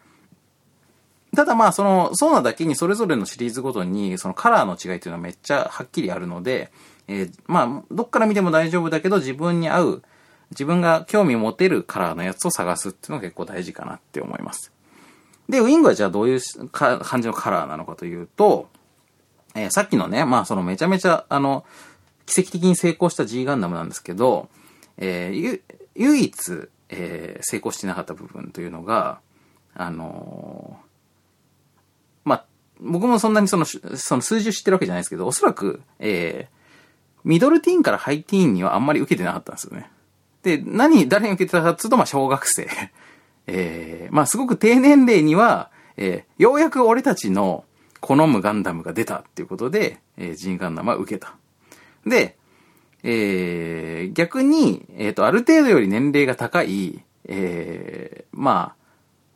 ただまあその、そうなだけにそれぞれのシリーズごとにそのカラーの違いというのはめっちゃはっきりあるので、えー、まあどっから見ても大丈夫だけど自分に合う、自分が興味持てるカラーのやつを探すっていうのが結構大事かなって思います。で、ウィングはじゃあどういう感じのカラーなのかというと、えー、さっきのね、まあそのめちゃめちゃ、あの、奇跡的に成功した G ガンダムなんですけど、えー、唯一、えー、成功してなかった部分というのが、あのー、まあ、僕もそんなにその、その数字を知ってるわけじゃないですけど、おそらく、えー、ミドルティーンからハイティーンにはあんまり受けてなかったんですよね。で、何、誰に受けてたかっていうと、まあ小学生。えー、まあすごく低年齢には、えー、ようやく俺たちの、好むガンダムが出たっていうことで、えー、ジンガンダムは受けた。で、えー、逆に、えっと、ある程度より年齢が高い、えー、ま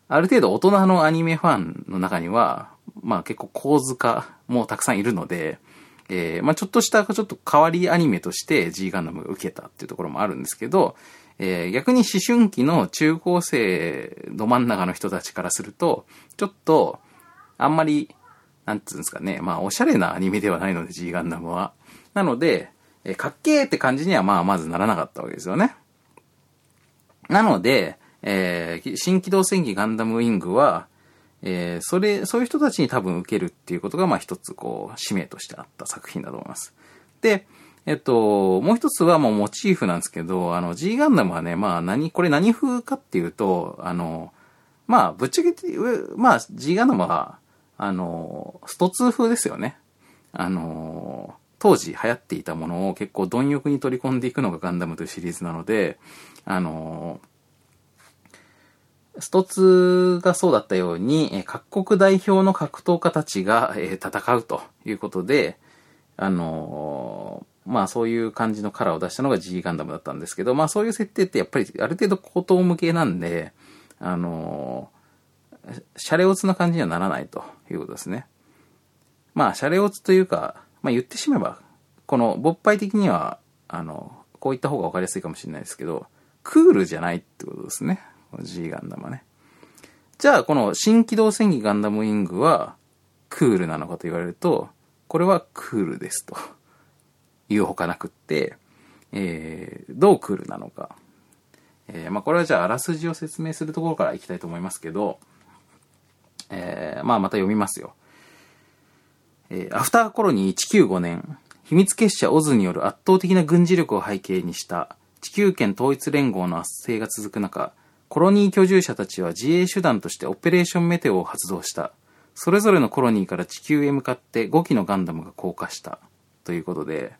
あ、ある程度大人のアニメファンの中には、まあ結構構図家もたくさんいるので、えー、まあちょっとした、ちょっと変わりアニメとして G ガンダムが受けたっていうところもあるんですけど、えー、逆に思春期の中高生ど真ん中の人たちからすると、ちょっと、あんまり、なんつうんですかね。まあ、おしゃれなアニメではないので、G ガンダムは。なので、えー、かっけーって感じには、まあ、まずならなかったわけですよね。なので、えー、新機動戦機ガンダムウィングは、えー、それ、そういう人たちに多分受けるっていうことが、まあ、一つ、こう、使命としてあった作品だと思います。で、えっと、もう一つは、もうモチーフなんですけど、あの、G ガンダムはね、まあ、何、これ何風かっていうと、あの、まあ、ぶっちゃけて、まあ、G ガンダムは、あの、ストツー風ですよね。あの、当時流行っていたものを結構貪欲に取り込んでいくのがガンダムというシリーズなので、あの、ストツーがそうだったように、各国代表の格闘家たちが戦うということで、あの、まあそういう感じのカラーを出したのが G ガンダムだったんですけど、まあそういう設定ってやっぱりある程度高等無形なんで、あの、シャレオツな感じにはならないということですね。まあ、シャレオツというか、まあ言ってしまえば、この勃発的には、あの、こういった方がわかりやすいかもしれないですけど、クールじゃないってことですね。G ガンダムはね。じゃあ、この新機動戦機ガンダムウィングは、クールなのかと言われると、これはクールですというほかなくって、えー、どうクールなのか、えーまあ、これはじゃああらすじを説明するところからいきたいと思いますけど、えーまあ、また読みますよ。えー、アフターコロニーせんきゅうひゃくきゅうじゅうごねん、秘密結社オズによる圧倒的な軍事力を背景にした地球圏統一連合の圧政が続く中、コロニー居住者たちは自衛手段としてオペレーションメテオを発動した。それぞれのコロニーから地球へ向かってごきのガンダムが降下した。ということで、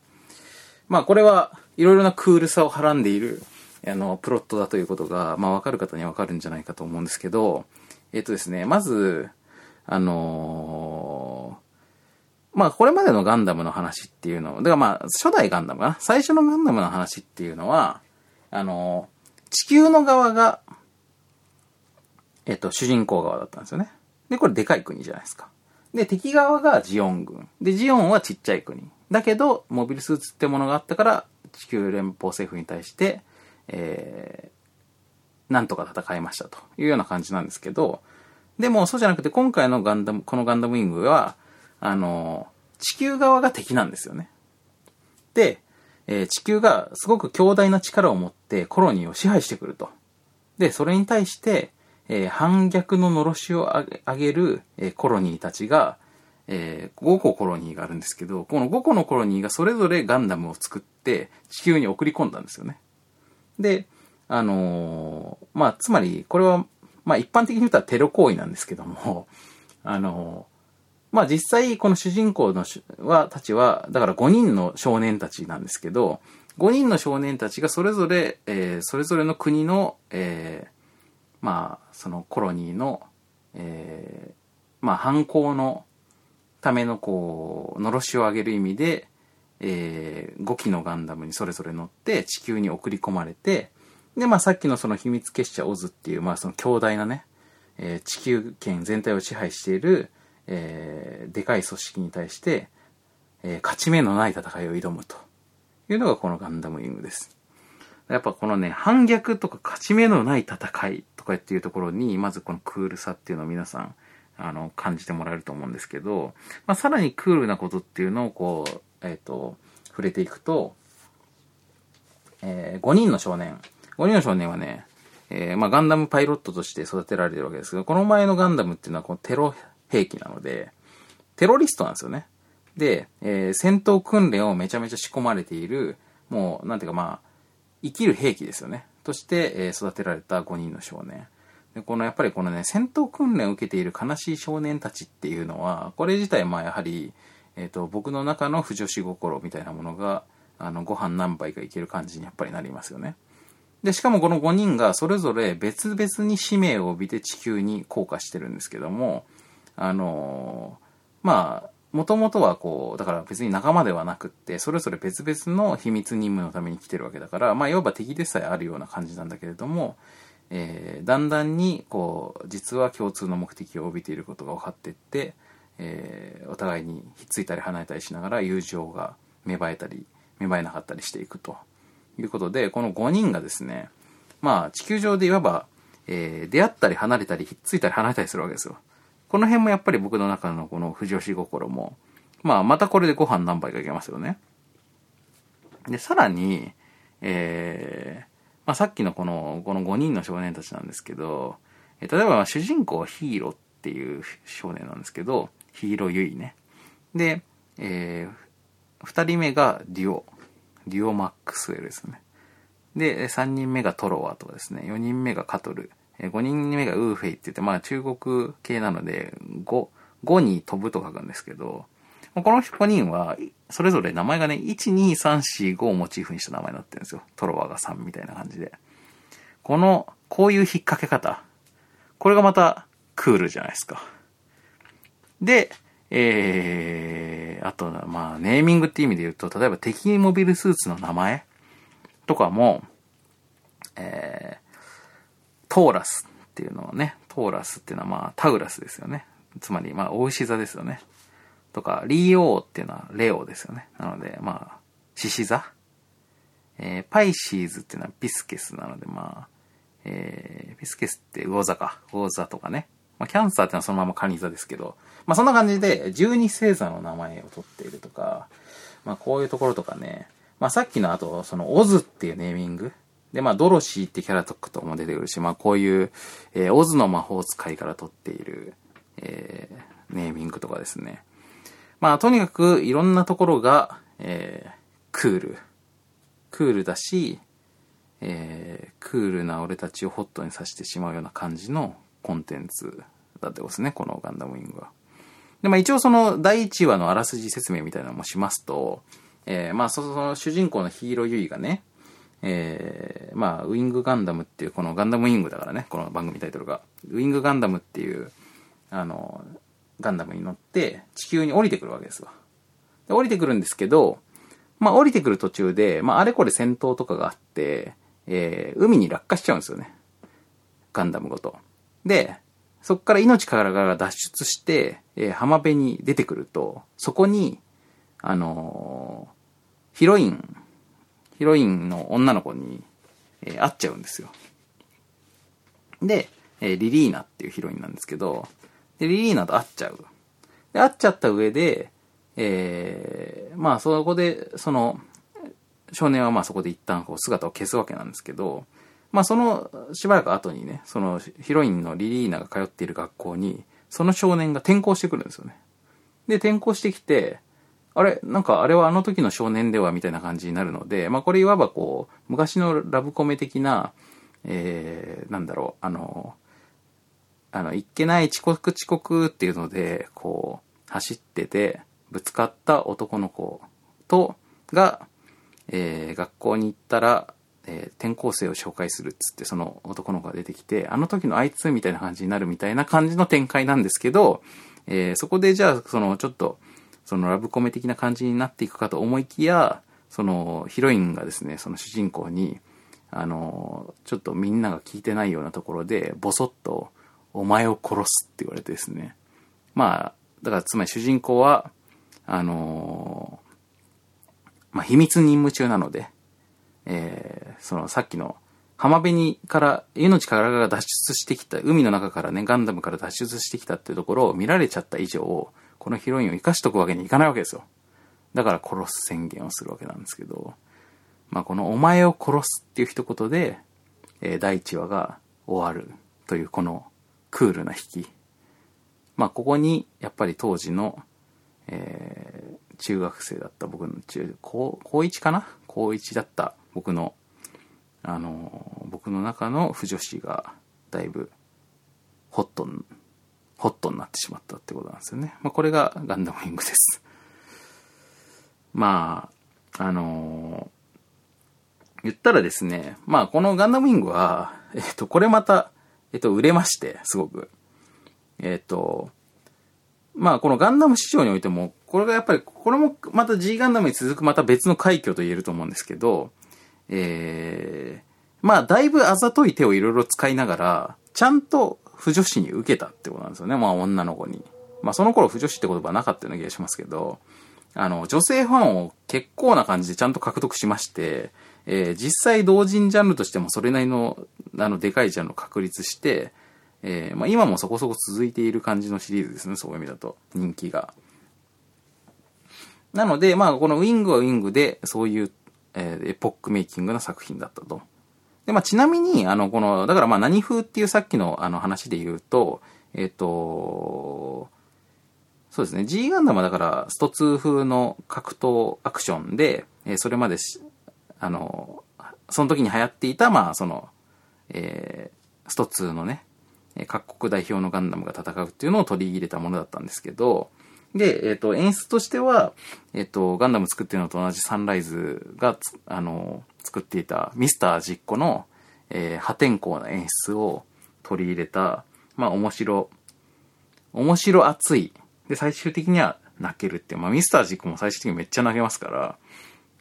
まあこれはいろいろなクールさをはらんでいるあのプロットだということが、まあわかる方にはわかるんじゃないかと思うんですけど、えっとですね、まず、あのー、まあこれまでのガンダムの話っていうのだからまあ初代ガンダムかな、最初のガンダムの話っていうのはあの地球の側がえっと主人公側だったんですよね。でこれでかい国じゃないですか。で敵側がジオン軍でジオンはちっちゃい国だけどモビルスーツってものがあったから地球連邦政府に対して、えー、なんとか戦いましたというような感じなんですけど、でもそうじゃなくて今回のガンダムこのガンダムウィングはあの、地球側が敵なんですよね。で、えー、地球がすごく強大な力を持ってコロニーを支配してくると。で、それに対して、えー、反逆の呪しをあげ、あげる、えー、コロニーたちが、えー、ごこコロニーがあるんですけど、このごこのコロニーがそれぞれガンダムを作って地球に送り込んだんですよね。で、あのー、まあ、つまり、これは、まあ、一般的に言ったらテロ行為なんですけども、あのー、まあ実際この主人公のはたちはだからごにんの少年たちなんですけど、ごにんの少年たちがそれぞれえそれぞれの国のえまあそのコロニーのえまあ反抗のためのこう呪しを上げる意味でえごきのガンダムにそれぞれ乗って地球に送り込まれて、でまあさっきのその秘密結社オズっていうまあその強大なねえ地球圏全体を支配しているえー、でかい組織に対して、えー、勝ち目のない戦いを挑むというのがこのガンダムウィングです。やっぱこのね、反逆とか勝ち目のない戦いとかっていうところに、まずこのクールさっていうのを皆さん、あの、感じてもらえると思うんですけど、まあ、さらにクールなことっていうのをこう、えっ、ー、と、触れていくと、えー、ごにんの少年。ごにんの少年はね、えー、まあ、ガンダムパイロットとして育てられてるわけですけど、この前のガンダムっていうのはこのテロ、兵器なので、テロリストなんですよね。で、えー、戦闘訓練をめちゃめちゃ仕込まれている、もう、なんていうかまあ、生きる兵器ですよね。として、えー、育てられたごにんの少年。で、このやっぱりこのね、戦闘訓練を受けている悲しい少年たちっていうのは、これ自体まあやはり、えっと、僕の中の不女子心みたいなものが、あの、ご飯何杯かいける感じにやっぱりなりますよね。で、しかもこのごにんがそれぞれ別々に使命を帯びて地球に降下してるんですけども、あのー、まあ、もともとはこう、だから別に仲間ではなくって、それぞれ別々の秘密任務のために来てるわけだから、まあ、いわば敵でさえあるような感じなんだけれども、えー、だんだんに、こう、実は共通の目的を帯びていることが分かっていって、えー、お互いにひっついたり離れたりしながら友情が芽生えたり、芽生えなかったりしていくということで、このごにんがですね、まあ、地球上でいわば、えー、出会ったり離れたり、ひっついたり離れたりするわけですよ。この辺もやっぱり僕の中のこの不女子心も、まあまたこれでご飯何杯かいけますよね。で、さらに、えー、まあさっきのこの、このごにんの少年たちなんですけど、例えば主人公はヒーローっていう少年なんですけど、ヒーローユイね。で、えー、ふたりめがデュオ、デュオマックスウェルですね。で、さんにんめがトロワとかですね、よにんめがカトル。ごにんめがウーフェイって言って、まあ中国系なので、ご、ごに飛ぶと書くんですけど、このごにんは、それぞれ名前がね、いち、に、さん、し、ごをモチーフにした名前になってるんですよ。トロワがさんみたいな感じで。この、こういう引っ掛け方。これがまた、クールじゃないですか。で、えー、あと、まあネーミングって意味で言うと、例えば敵モビルスーツの名前とかも、えー、トーラスっていうのをね、トーラスっていうのはまあタウラスですよね。つまりまあお牛座ですよね。とか、リオーっていうのはレオですよね。なのでまあ、獅子座。えー、パイシーズっていうのはビスケスなのでまあ、えー、ビスケスって魚座か。魚座とかね。まあ、キャンサーってのはそのままカニ座ですけど、まあ、そんな感じで十二星座の名前を取っているとか、まあ、こういうところとかね、まあ、さっきのあと、そのオズっていうネーミングで、まあ、ドロシーってキャラとかも出てくるし、まあ、こういう、えー、オズの魔法使いから取っている、えー、ネーミングとかですね。まあ、とにかくいろんなところが、えー、クール。クールだし、えー、クールな俺たちをホットにさせてしまうような感じのコンテンツだってことですね、このガンダムウィングは。で、まあ、一応そのだいいちわのあらすじ説明みたいなのもしますと、えー、まあ、その主人公のヒーローユイがね、えー、まあ、ウィングガンダムっていう、このガンダムウィングだからね、この番組タイトルが。ウィングガンダムっていう、あの、ガンダムに乗って地球に降りてくるわけですわ。で、降りてくるんですけど、まあ、降りてくる途中で、まあ、あれこれ戦闘とかがあって、えー、海に落下しちゃうんですよね。ガンダムごと。で、そっから命からがら脱出して、えー、浜辺に出てくると、そこに、あのー、ヒロイン、ヒロインの女の子に、えー、会っちゃうんですよ。で、えー、リリーナっていうヒロインなんですけど、で、リリーナと会っちゃう。で、会っちゃった上で、えー、まあ、そこで、その、少年はまあそこで一旦こう姿を消すわけなんですけど、まあその、しばらく後にね、そのヒロインのリリーナが通っている学校に、その少年が転校してくるんですよね。で、転校してきて、あれなんかあれはあの時の少年ではみたいな感じになるので、まあこれいわばこう、昔のラブコメ的な、えー、なんだろう、あの、あの、いっけない遅刻遅刻っていうので、こう、走ってて、ぶつかった男の子と、が、えー、学校に行ったら、えー、転校生を紹介するっつって、その男の子が出てきて、あの時のあいつみたいな感じになるみたいな感じの展開なんですけど、えー、そこでじゃあ、その、ちょっと、そのラブコメ的な感じになっていくかと思いきや、その、ヒロインがですね、その主人公に、あのー、ちょっとみんなが聞いてないようなところで、ボソッと、お前を殺すって言われてですね。まあ、だからつまり主人公は、あのー、まあ、秘密任務中なので、えー、そのさっきの浜辺にから、命からが脱出してきた、海の中からね、ガンダムから脱出してきたっていうところを見られちゃった以上、このヒロインを生かしとくわけにいかないわけですよ。だから殺す宣言をするわけなんですけど、まあ、このお前を殺すっていう一言で、えー、だいいちわが終わるというこのクールな引き。まあ、ここに、やっぱり当時の、えー、中学生だった僕の中、高、高いちかな？高いちだった僕の、あのー、僕の中の腐女子が、だいぶ、ホット、ホットになってしまったってことなんですよね。まあ、これがガンダムウィングです。まあ、あのー、言ったらですね、まあ、このガンダムウィングは、えっと、これまた、えっと、売れまして、すごく。えっと、まあ、このガンダム市場においても、これがやっぱり、これもまた G ガンダムに続くまた別の快挙と言えると思うんですけど、えー、まあ、だいぶあざとい手をいろいろ使いながら、ちゃんと腐女子に受けたってことなんですよね。まあ、女の子に。まあ、その頃腐女子って言葉なかったような気がしますけど、あの、女性ファンを結構な感じでちゃんと獲得しまして、えー、実際同人ジャンルとしてもそれなりの、あの、でかいジャンルを確立して、えー、まあ、今もそこそこ続いている感じのシリーズですね、そういう意味だと。人気が。なので、まあ、このウィングはウィングで、そういう、えー、エポックメイキングな作品だったと。で、まあ、ちなみに、あの、この、だからまあ、何風っていうさっきのあの話で言うと、えっと、そうですね、G ガンダムはだから、ストツー風の格闘アクションで、えー、それまでし、あの、その時に流行っていた、まあ、その、えー、ストツーのね、各国代表のガンダムが戦うっていうのを取り入れたものだったんですけど、で、えっ、ー、と、演出としては、えっ、ー、と、ガンダム作ってるのと同じサンライズが、あの、作っていたミスタージッコの、えー、破天荒な演出を取り入れた、まあ、面白、面白熱い。で、最終的には泣けるっていう。まあ、ミスタージッコも最終的にめっちゃ泣けますから、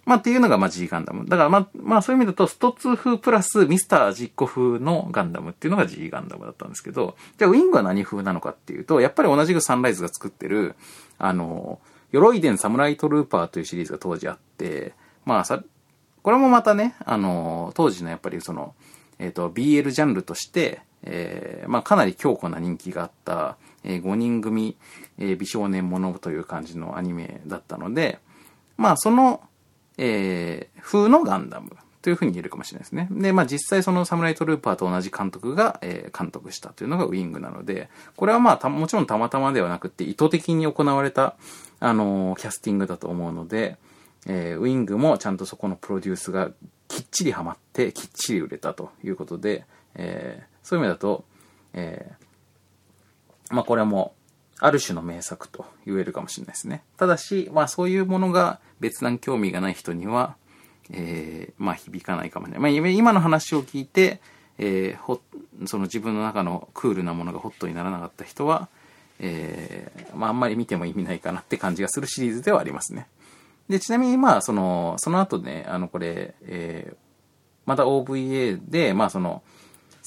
まあ、っていうのが、まあ、G ガンダム。だから、まあ、まあ、そういう意味だと、ストツー風プラスミスタージッコ風のガンダムっていうのが G ガンダムだったんですけど、じゃあ、ウィングは何風なのかっていうと、やっぱり同じくサンライズが作ってる、あの、鎧伝サムライトルーパーというシリーズが当時あって、まあ、さ、これもまたね、あの、当時のやっぱりその、えっと、ビーエル ジャンルとして、えーまあ、かなり強固な人気があった、えー、ごにん組、えー、美少年ものという感じのアニメだったので、まあその、えー、風のガンダムというふうに言えるかもしれないですね。で、まあ実際そのサムライトルーパーと同じ監督が、えー、監督したというのがウィングなので、これはまあたもちろんたまたまではなくて意図的に行われた、あのー、キャスティングだと思うので、えー、ウィングもちゃんとそこのプロデュースがきっちりハマってきっちり売れたということで、えーそういう意味だと、えー、まあこれはもうある種の名作と言えるかもしれないですね。ただし、まあそういうものが別段興味がない人には、えー、まあ響かないかもしれない。まあ今の話を聞いて、えー、ほその自分の中のクールなものがホットにならなかった人は、えー、まああんまり見ても意味ないかなって感じがするシリーズではありますね。で、ちなみにまあその、その後ね、あのこれ、えー、また オーブイエー で、まあその、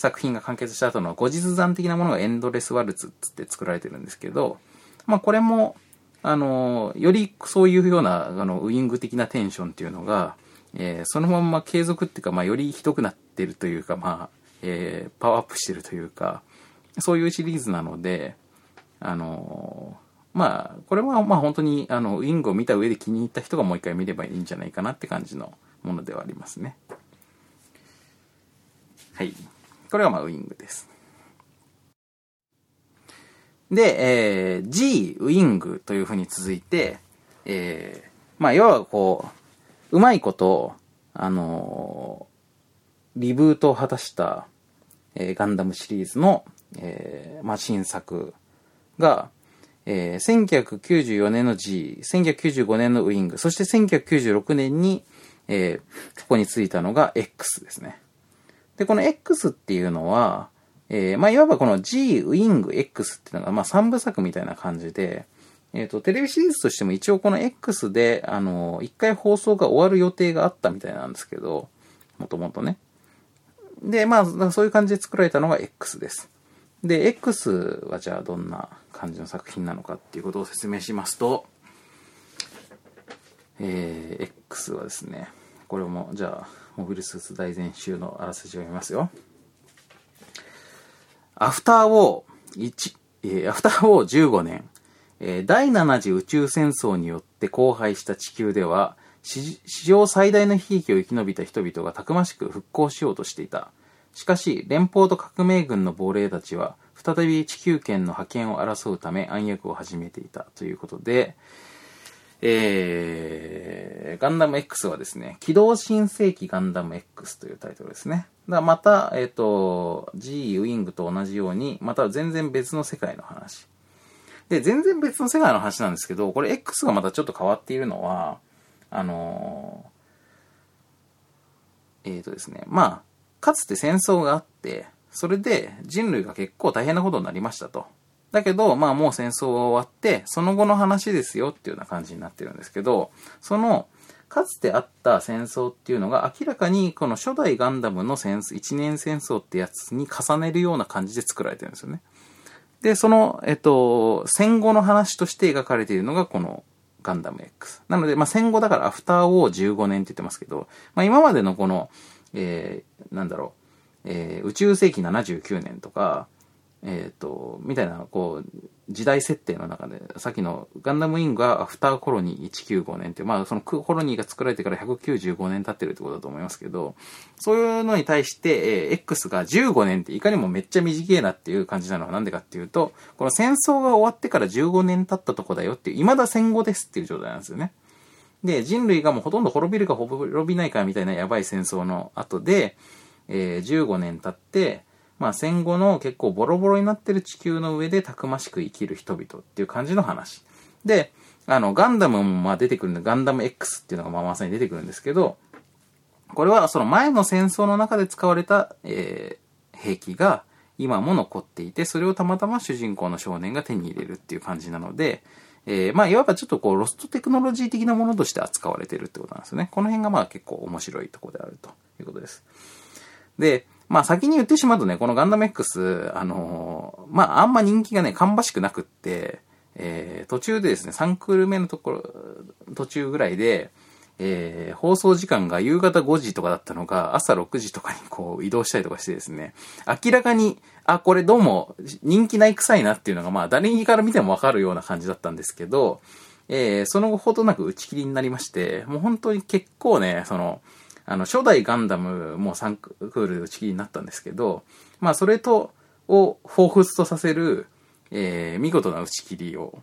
作品が完結した後の後日談的なものがエンドレスワルツつって作られてるんですけど、まあこれも、あの、よりそういうような、あの、ウイング的なテンションっていうのが、えー、そのまんま継続っていうか、まあよりひどくなってるというか、まあ、えー、パワーアップしてるというか、そういうシリーズなので、あの、まあ、これはまあ本当に、あの、ウイングを見た上で気に入った人がもう一回見ればいいんじゃないかなって感じのものではありますね。はい。これがまあウイングです。で、えー、G ウイングというふうに続いて、えー、まあ要はこううまいことあのー、リブートを果たした、えー、ガンダムシリーズの、えー、まあ新作が、えー、せんきゅうひゃくきゅうじゅうよねんの G、せんきゅうひゃくきゅうじゅうごねんのウイング、そしてせんきゅうひゃくきゅうじゅうろくねんに、えー、ここについたのが X ですね。で、この X っていうのは、えー、まあ、いわばこの G ウィング X っていうのが、まあ、さんぶさくみたいな感じで、えっと、テレビシリーズとしても一応この X で、あの、一回放送が終わる予定があったみたいなんですけど、もともとね。で、まあ、そういう感じで作られたのが X です。で、X はじゃあどんな感じの作品なのかっていうことを説明しますと、えー、X はですね、これも、じゃあ、モビルスーツ大全集のあらすじを読みますよ。アフターウォーいち、えー、アフターウォーじゅうごねん、えー、だいなな次宇宙戦争によって荒廃した地球では、史上最大の悲劇を生き延びた人々がたくましく復興しようとしていた。しかし、連邦と革命軍の亡霊たちは、再び地球圏の覇権を争うため暗躍を始めていたということで、えー、ガンダム X はですね、機動新世紀ガンダム X というタイトルですね。だからまた、えっと、G ウィングと同じように、また全然別の世界の話。で、全然別の世界の話なんですけど、これ X がまたちょっと変わっているのは、あのー、えっとですね、まあ、かつて戦争があって、それで人類が結構大変なことになりましたと。だけど、まあもう戦争は終わって、その後の話ですよっていうような感じになってるんですけど、その、かつてあった戦争っていうのが明らかにこの初代ガンダムの戦争、一年戦争ってやつに重ねるような感じで作られてるんですよね。で、その、えっと、戦後の話として描かれているのがこのガンダム X。なので、まあ戦後だからアフターウォーじゅうごねんって言ってますけど、まあ今までのこの、えー、なんだろう、えー、宇宙世紀ななじゅうきゅうねんとか、えっと、みたいな、こう、時代設定の中で、さっきのガンダムウィングはアフターコロニーいちきゅうごねんって、まあそのコロニーが作られてからひゃくきゅうじゅうごねん経ってるってことだと思いますけど、そういうのに対して、えー、X がじゅうごねんっていかにもめっちゃ短いなっていう感じなのはなんでかっていうと、この戦争が終わってからじゅうごねん経ったとこだよっていう、未だ戦後ですっていう状態なんですよね。で、人類がもうほとんど滅びるか滅びないかみたいなやばい戦争の後で、えー、じゅうごねん経って、まあ戦後の結構ボロボロになってる地球の上でたくましく生きる人々っていう感じの話。で、あの、ガンダムもまあ出てくるんで、ガンダム X っていうのがまあまさに出てくるんですけど、これはその前の戦争の中で使われた、えー、兵器が今も残っていて、それをたまたま主人公の少年が手に入れるっていう感じなので、えー、まあいわばちょっとこうロストテクノロジー的なものとして扱われてるってことなんですよね。この辺がまあ結構面白いところであるということです。で、まあ先に言ってしまうとね、このガンダム X、あのー、まああんま人気がね、芳しくなくって、えー、途中でですね、さんクール目のところ、途中ぐらいで、えー、放送時間が夕方ごじとかだったのが朝ろくじとかにこう移動したりとかしてですね、明らかに、あ、これどうも人気ない臭いなっていうのがまあ誰から見てもわかるような感じだったんですけど、えー、その後ほどなく打ち切りになりまして、もう本当に結構ね、その、あの、初代ガンダムもさんクールで打ち切りになったんですけど、まあそれと、を彷彿とさせる、えー、見事な打ち切りを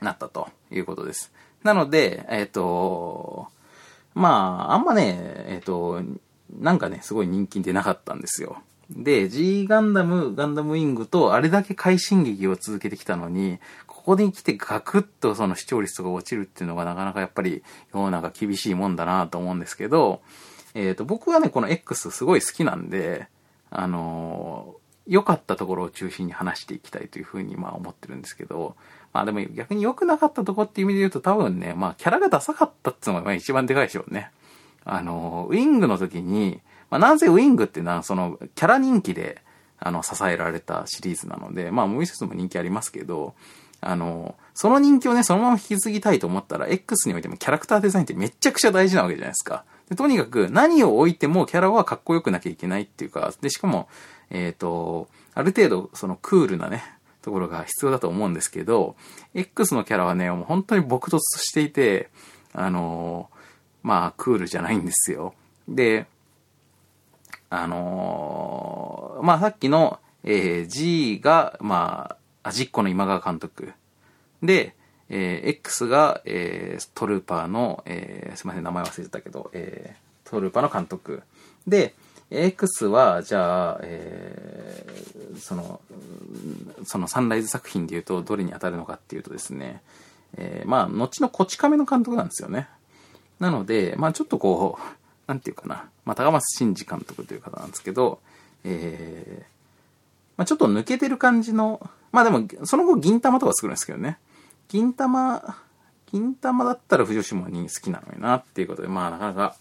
なったということです。なので、えっと、まあ、あんまね、えっと、なんかね、すごい人気出なかったんですよ。で、G ガンダム、ガンダムウィングとあれだけ快進撃を続けてきたのに、ここに来てガクッとその視聴率が落ちるっていうのがなかなかやっぱり世の中厳しいもんだなと思うんですけど、えっと、僕はね、この X すごい好きなんで、あの、良かったところを中心に話していきたいというふうにまあ思ってるんですけど、まあでも逆に良くなかったところっていう意味で言うと多分ね、まあキャラがダサかったっていうのが一番でかいでしょうね。あの、ウィングの時に、まあなぜウィングっていうのはそのキャラ人気であの支えられたシリーズなので、まあもう一つも人気ありますけど、あの、その人気をね、そのまま引き継ぎたいと思ったら X においてもキャラクターデザインってめちゃくちゃ大事なわけじゃないですか。でとにかく何を置いてもキャラはかっこよくなきゃいけないっていうか、で、しかも、えっと、ある程度そのクールなね、ところが必要だと思うんですけど、X のキャラはね、もう本当に朴突していて、あの、まあ、クールじゃないんですよ。で、あの、まあ、さっきの、えー、G が、まあ、味っ子の今川監督。で、えー、X が、えー、トルーパーの、えー、すいません、名前忘れてたけど、えー、トルーパーの監督。で、X は、じゃあ、えー、その、そのサンライズ作品で言うと、どれに当たるのかっていうとですね、えー、まあ、後のこち亀の監督なんですよね。なので、まあ、ちょっとこう、なんていうかな、まあ、高松真嗣監督という方なんですけど、えー、まあ、ちょっと抜けてる感じの、まあ、でも、その後、銀魂とか作るんですけどね。銀魂、銀魂だったら不女子も好きなのになっていうことで、まあなかなか、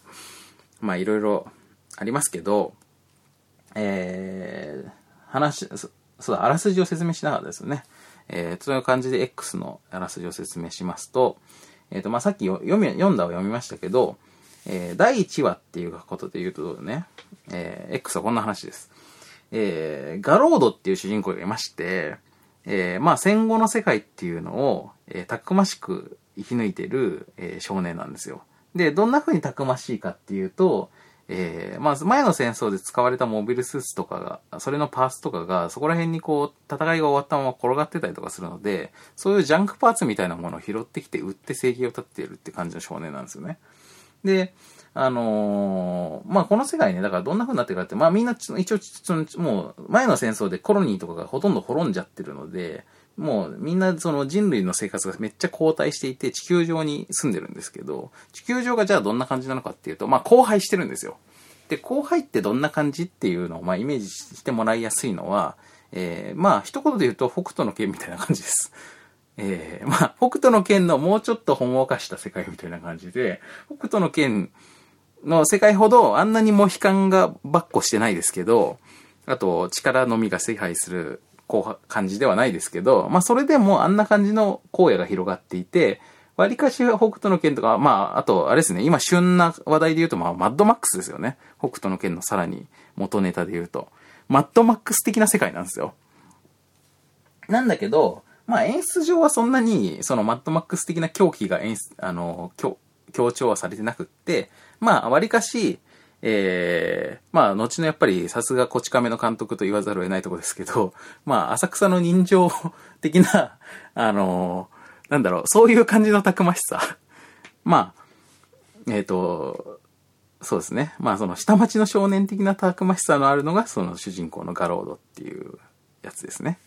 まあいろいろありますけど、えー、話、そ、そうだ、あらすじを説明しながらですね、えー、そういう感じで X のあらすじを説明しますと、えっと、まあさっき読み、読んだを読みましたけど、えー、だいいちわっていうことで言うとね、えー、X はこんな話です。えー、ガロードっていう主人公がいまして、えー、まあ戦後の世界っていうのを、えー、たくましく生き抜いてる、えー、少年なんですよ。で、どんな風にたくましいかっていうと、えー、まあ前の戦争で使われたモビルスーツとかが、それのパーツとかがそこら辺にこう戦いが終わったまま転がってたりとかするので、そういうジャンクパーツみたいなものを拾ってきて売って生計を立っているって感じの少年なんですよね。で、あのー、まあ、この世界ね、だからどんな風になってるかって、まあ、みんな、一応、もう、前の戦争でコロニーとかがほとんど滅んじゃってるので、もう、みんな、その人類の生活がめっちゃ後退していて、地球上に住んでるんですけど、地球上がじゃあどんな感じなのかっていうと、まあ、荒廃してるんですよ。で、荒廃ってどんな感じっていうのを、まあ、イメージしてもらいやすいのは、えー、まあ、一言で言うと、北斗の拳みたいな感じです。えー、まあ、北斗の拳のもうちょっとほんわかした世界みたいな感じで、北斗の拳、の世界ほどあんなにモヒカンがばっこしてないですけど、あと力のみが支配するこう感じではないですけど、まあそれでもあんな感じの荒野が広がっていて、わりかし北斗の拳とか、まああとあれですね、今旬な話題で言うとまあマッドマックスですよね。北斗の拳のさらに元ネタで言うと、マッドマックス的な世界なんですよ。なんだけど、まあ演出上はそんなにそのマッドマックス的な狂気が演出、あの、強、強調はされてなくって、まあ、わりかし、ええー、まあ、後のやっぱり、さすがこち亀の監督と言わざるを得ないところですけど、まあ、浅草の人情的な、あのー、なんだろう、そういう感じのたくましさ。まあ、えっ、ー、と、そうですね。まあ、その下町の少年的なたくましさのあるのが、その主人公のガロードっていうやつですね。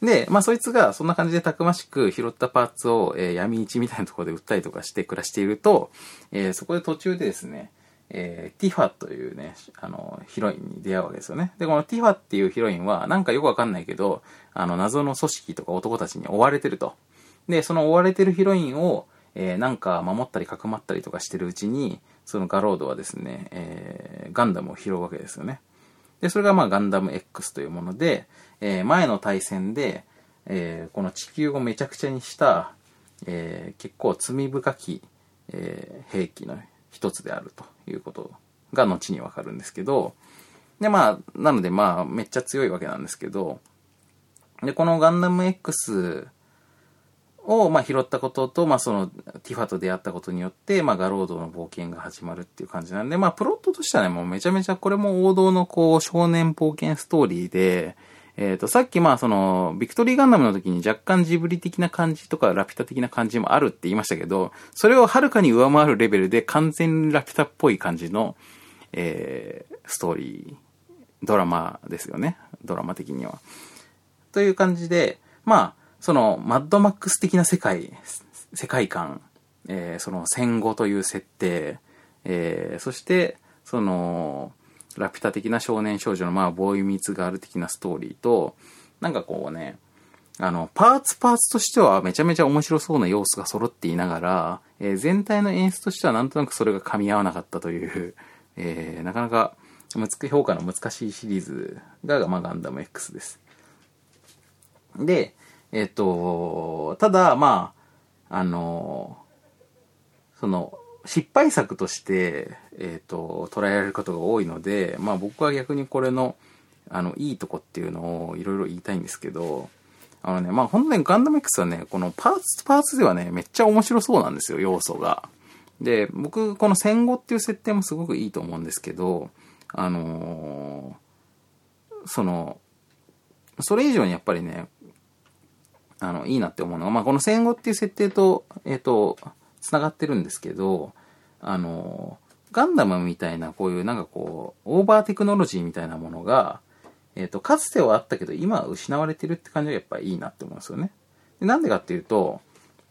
で、まあ、そいつがそんな感じでたくましく拾ったパーツを、えー、闇市みたいなところで売ったりとかして暮らしていると、えー、そこで途中でですね、えー、ティファというね、あの、ヒロインに出会うわけですよね。で、このティファっていうヒロインは、なんかよくわかんないけど、あの、謎の組織とか男たちに追われてると。で、その追われてるヒロインを、えー、なんか守ったりかくまったりとかしてるうちに、そのガロードはですね、えー、ガンダムを拾うわけですよね。で、それがまあガンダム X というもので、えー、前の大戦で、えー、この地球をめちゃくちゃにした、えー、結構罪深き、えー、兵器の一つであるということが後にわかるんですけど、でまあなのでまあめっちゃ強いわけなんですけど、でこのガンダム X をまあ拾ったことと、まあそのティファと出会ったことによってまあガロードの冒険が始まるっていう感じなんで、まあプロットとしてはねもうめちゃめちゃこれも王道のこう少年冒険ストーリーで。えっと、さっきまあその、ビクトリーガンダムの時に若干ジブリ的な感じとかラピュタ的な感じもあるって言いましたけど、それをはるかに上回るレベルで完全ラピュタっぽい感じの、えー、ストーリー、ドラマですよね。ドラマ的には。という感じで、まあ、その、マッドマックス的な世界、世界観、えー、その戦後という設定、えー、そして、その、ラピュタ的な少年少女のまあボーイミーツガール的なストーリーと、なんかこうね、あのパーツパーツとしてはめちゃめちゃ面白そうな要素が揃っていながら、えー、全体の演出としてはなんとなくそれが噛み合わなかったという、えー、なかなか評価の難しいシリーズがまあガンダム X です。で、えっとただまああのその失敗作として、えーと、捉えられることが多いので、まあ僕は逆にこれの、あの、いいとこっていうのをいろいろ言いたいんですけど、あのね、まあ本当にガンダム X はね、このパーツパーツではね、めっちゃ面白そうなんですよ、要素が。で、僕、この戦後っていう設定もすごくいいと思うんですけど、あのー、その、それ以上にやっぱりね、あの、いいなって思うのが、まあこの戦後っていう設定と、えーと、つながってるんですけど、あのガンダムみたいなこういうなんかこうオーバーテクノロジーみたいなものが、えーと、かつてはあったけど今は失われてるって感じがやっぱりいいなって思うんですよね。で、なんでかっていうと、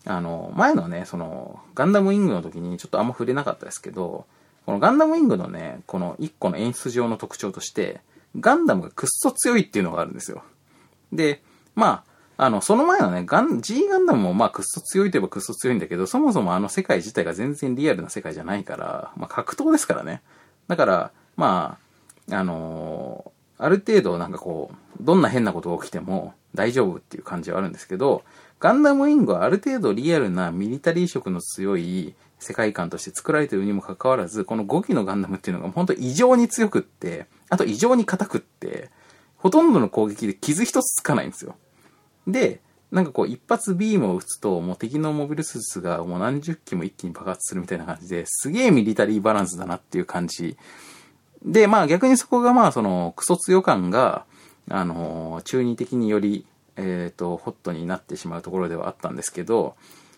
あの前のねそのガンダムウィングの時にちょっとあんま触れなかったですけど、このガンダムウィングのねこのいっこの演出上の特徴としてガンダムがくっそ強いっていうのがあるんですよ。でまああの、その前のね、ガン、G ガンダムもまあクッソ強いといえばクッソ強いんだけど、そもそもあの世界自体が全然リアルな世界じゃないから、まあ格闘ですからね。だから、まあ、あのー、ある程度なんかこう、どんな変なことが起きても大丈夫っていう感じはあるんですけど、ガンダムウィングはある程度リアルなミリタリー色の強い世界観として作られているにもかかわらず、このごきのガンダムっていうのが本当異常に強くって、あと異常に硬くって、ほとんどの攻撃で傷一つつかないんですよ。で、なんかこう一発ビームを撃つともう敵のモビルスーツがもう何十機も一気に爆発するみたいな感じですげえミリタリーバランスだなっていう感じ。で、まあ逆にそこがまあそのクソ強感が、あのー、中二的により、えっと、ホットになってしまうところではあったんですけど、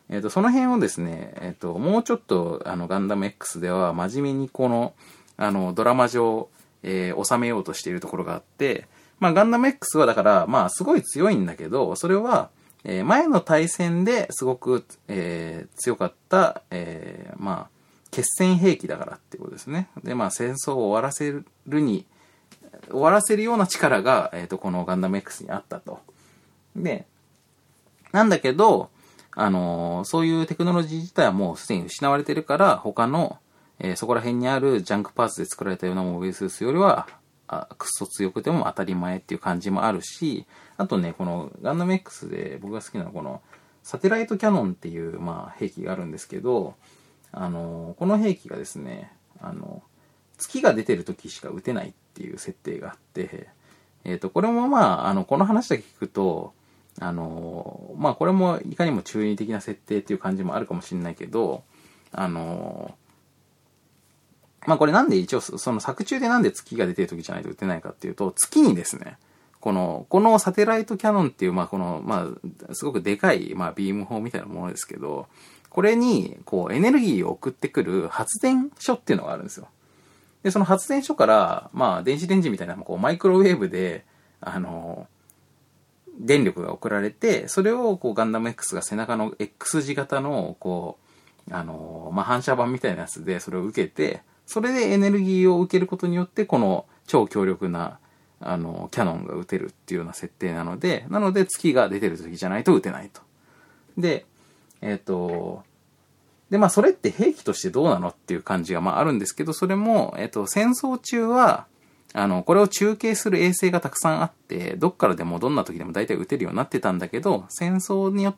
えっと、その辺をですね、えっと、もうちょっとあのガンダム X では真面目にこの、あの、ドラマ上、えー、収めようとしているところがあって、まあガンダム X はだからまあすごい強いんだけど、それはえ前の対戦ですごくえ強かったえまあ決戦兵器だからっていうことですね。でまあ戦争を終わらせるに終わらせるような力がえとこのガンダム X にあったと。でなんだけどあのそういうテクノロジー自体はもうすでに失われてるから、他のえそこら辺にあるジャンクパーツで作られたようなモビルスーツよりはクソ強くても当たり前っていう感じもあるし、あとねこのガンダム X で僕が好きなのはこのサテライトキャノンっていうまあ兵器があるんですけど、あのこの兵器がですね、あの月が出てる時しか撃てないっていう設定があって、えーとこれもまああのこの話だけ聞くと、あのまあこれもいかにも中二的な設定っていう感じもあるかもしれないけど、あのまあこれなんで一応その作中でなんで月が出てる時じゃないと打てないかっていうと、月にですね、この、このサテライトキャノンっていうまあこのまあすごくでかいまあビーム砲みたいなものですけど、これにこうエネルギーを送ってくる発電所っていうのがあるんですよ。で、その発電所からまあ電子レンジみたいなこうマイクロウェーブであの電力が送られて、それをこうガンダム X が背中の X 字型のこうあのまあ反射板みたいなやつでそれを受けて、それでエネルギーを受けることによって、この超強力な、あの、キャノンが撃てるっていうような設定なので、なので月が出てる時じゃないと撃てないと。で、えっと、で、まあそれって兵器としてどうなのっていう感じがまああるんですけど、それも、えっと、戦争中は、あの、これを中継する衛星がたくさんあって、どっからでもどんな時でも大体撃てるようになってたんだけど、戦争によっ、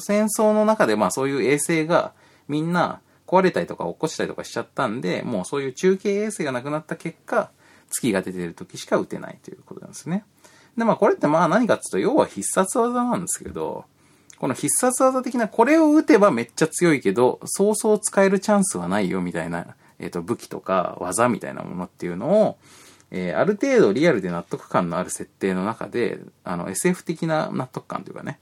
戦争の中でまあそういう衛星がみんな、壊れたりとか起こしたりとかしちゃったんで、もうそういう中継衛星がなくなった結果、月が出てる時しか打てないということなんですね。で、まあこれってまあ何かっていうと、要は必殺技なんですけど、この必殺技的な、これを打てばめっちゃ強いけど、そうそう使えるチャンスはないよみたいな、えっと、武器とか技みたいなものっていうのを、えー、ある程度リアルで納得感のある設定の中で、あの エスエフ 的な納得感というかね、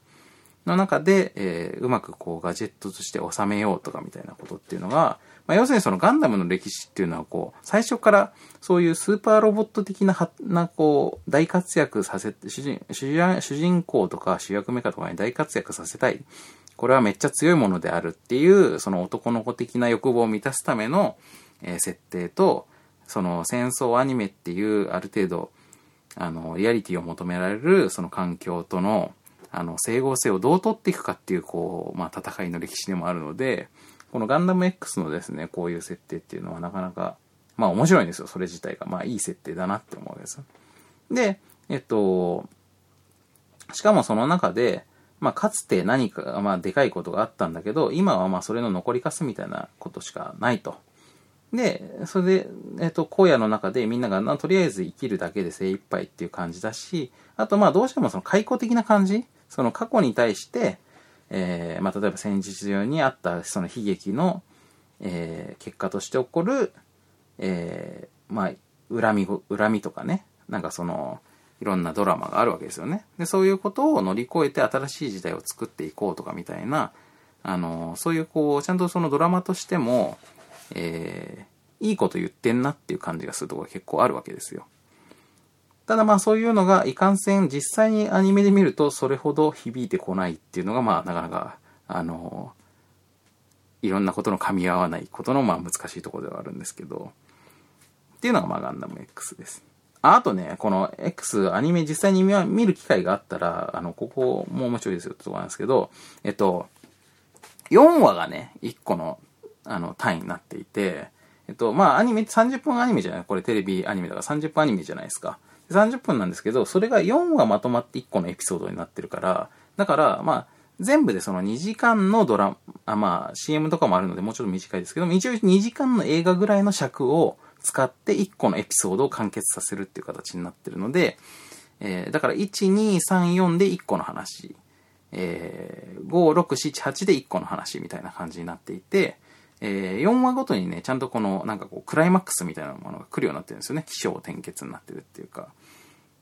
の中で、えー、うまくこうガジェットとして収めようとかみたいなことっていうのが、まあ、要するにそのガンダムの歴史っていうのはこう、最初からそういうスーパーロボット的な、な、こう、大活躍させて、主人、主人公とか主役メカとかに大活躍させたい。これはめっちゃ強いものであるっていう、その男の子的な欲望を満たすための、えー、設定と、その戦争アニメっていうある程度、あの、リアリティを求められるその環境との、あの、整合性をどう取っていくかっていう、こう、まあ、戦いの歴史でもあるので、このガンダム X のですね、こういう設定っていうのはなかなか、まあ面白いんですよ、それ自体が。まあいい設定だなって思うわけです。で、えっと、しかもその中で、まあかつて何か、まあでかいことがあったんだけど、今はまあそれの残りかすみたいなことしかないと。で、それで、えっと、荒野の中でみんながなとりあえず生きるだけで精一杯っていう感じだし、あとまあどうしてもその回顧的な感じ、その過去に対して、えー、まあ例えば戦時中にあったその悲劇の、えー、結果として起こる、えー、まあ恨み恨みとかね、なんかそのいろんなドラマがあるわけですよね。で、そういうことを乗り越えて新しい時代を作っていこうとかみたいな、あのそういうこうちゃんとそのドラマとしても、えー、いいこと言ってんなっていう感じがするところが結構あるわけですよ。ただまあそういうのがいかんせん実際にアニメで見るとそれほど響いてこないっていうのがまあなかなかあのいろんなことの噛み合わないことのまあ難しいところではあるんですけどっていうのがまあガンダム X です。あ、あとね、この X アニメ実際に見る機会があったらあのここも面白いですよってところなんですけど、えっとよんわがねいっこのあの単位になっていて、えっとまあアニメってさんじゅっぷんアニメじゃない、これテレビアニメだからさんじゅっぷんアニメじゃないですか。さんじゅっぷんなんですけど、それがよんわまとまっていっこのエピソードになってるから、だから、まあ、全部でそのにじかんのドラマ、まあ、シーエム とかもあるのでもうちょっと短いですけども、一応にじかんの映画ぐらいの尺を使っていっこのエピソードを完結させるっていう形になってるので、えー、だからいち、に、さん、よんでいっこの話、えー、ご、ろく、しち、はちでいっこの話みたいな感じになっていて、えー、よんわごとにね、ちゃんとこの、なんかこう、クライマックスみたいなものが来るようになってるんですよね。起承転結になってるっていうか。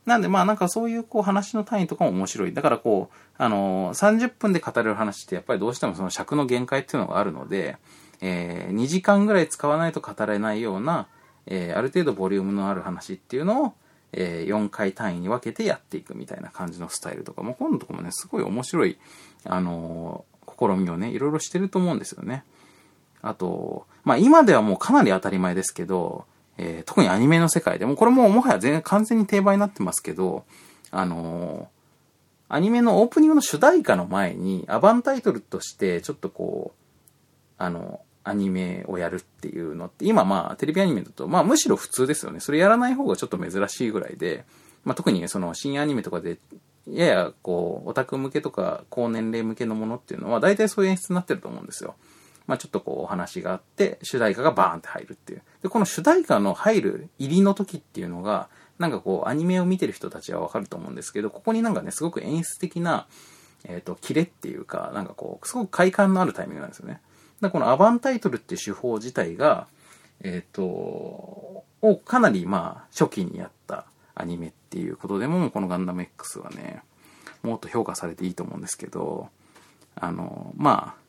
なんで、まあなんかそういうこう、話の単位とかも面白い。だからこう、あのー、さんじゅっぷんで語れる話ってやっぱりどうしてもその尺の限界っていうのがあるので、えー、にじかんぐらい使わないと語れないような、えー、ある程度ボリュームのある話っていうのを、えー、よんかい単位に分けてやっていくみたいな感じのスタイルとかも、今度とかもね、すごい面白い、あのー、試みをね、いろいろしてると思うんですよね。あと、まあ今ではもうかなり当たり前ですけど、えー、特にアニメの世界でも、これもうもはや全完全に定番になってますけど、あのー、アニメのオープニングの主題歌の前に、アバンタイトルとして、ちょっとこう、あの、アニメをやるっていうのって、今まあテレビアニメだと、まあむしろ普通ですよね。それやらない方がちょっと珍しいぐらいで、まあ特にその新アニメとかで、ややこう、オタク向けとか高年齢向けのものっていうのは、大体そういう演出になってると思うんですよ。まあちょっとこうお話があって、主題歌がバーンって入るっていう。で、この主題歌の入る入りの時っていうのが、なんかこうアニメを見てる人たちはわかると思うんですけど、ここになんかね、すごく演出的な、えっと、キレっていうか、なんかこう、すごく快感のあるタイミングなんですよね。だからこのアバンタイトルっていう手法自体が、えっと、をかなりまあ初期にやったアニメっていうことでも、このガンダム X はね、もっと評価されていいと思うんですけど、あの、まあ、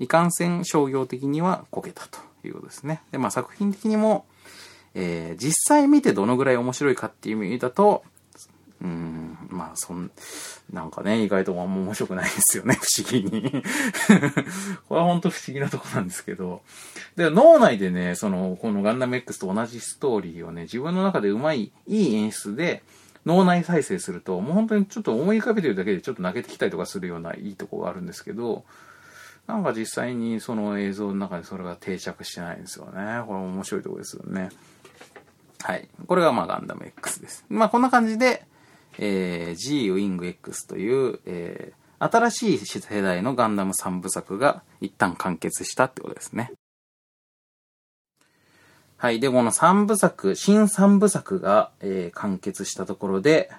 いかんせん商業的にはこけたということですね。で、まあ作品的にも、えー、実際見てどのぐらい面白いかっていう意味だと、うーん、まあそん、なんかね、意外とあんま面白くないですよね、不思議に。これは本当不思議なとこなんですけど。で、脳内でね、その、このガンダム X と同じストーリーをね、自分の中でうまい、いい演出で、脳内再生すると、もう本当にちょっと思い浮かべてるだけでちょっと泣けてきたりとかするようないいとこがあるんですけど、なんか実際にその映像の中にそれが定着してないんですよね。これ面白いところですよね。はい。これがまあガンダム X です。まあこんな感じで、えー、G ウィング X という、えー、新しい世代のガンダムさんぶさくが一旦完結したってことですね。はい。で、この三部作、新三部作が、えー、完結したところで、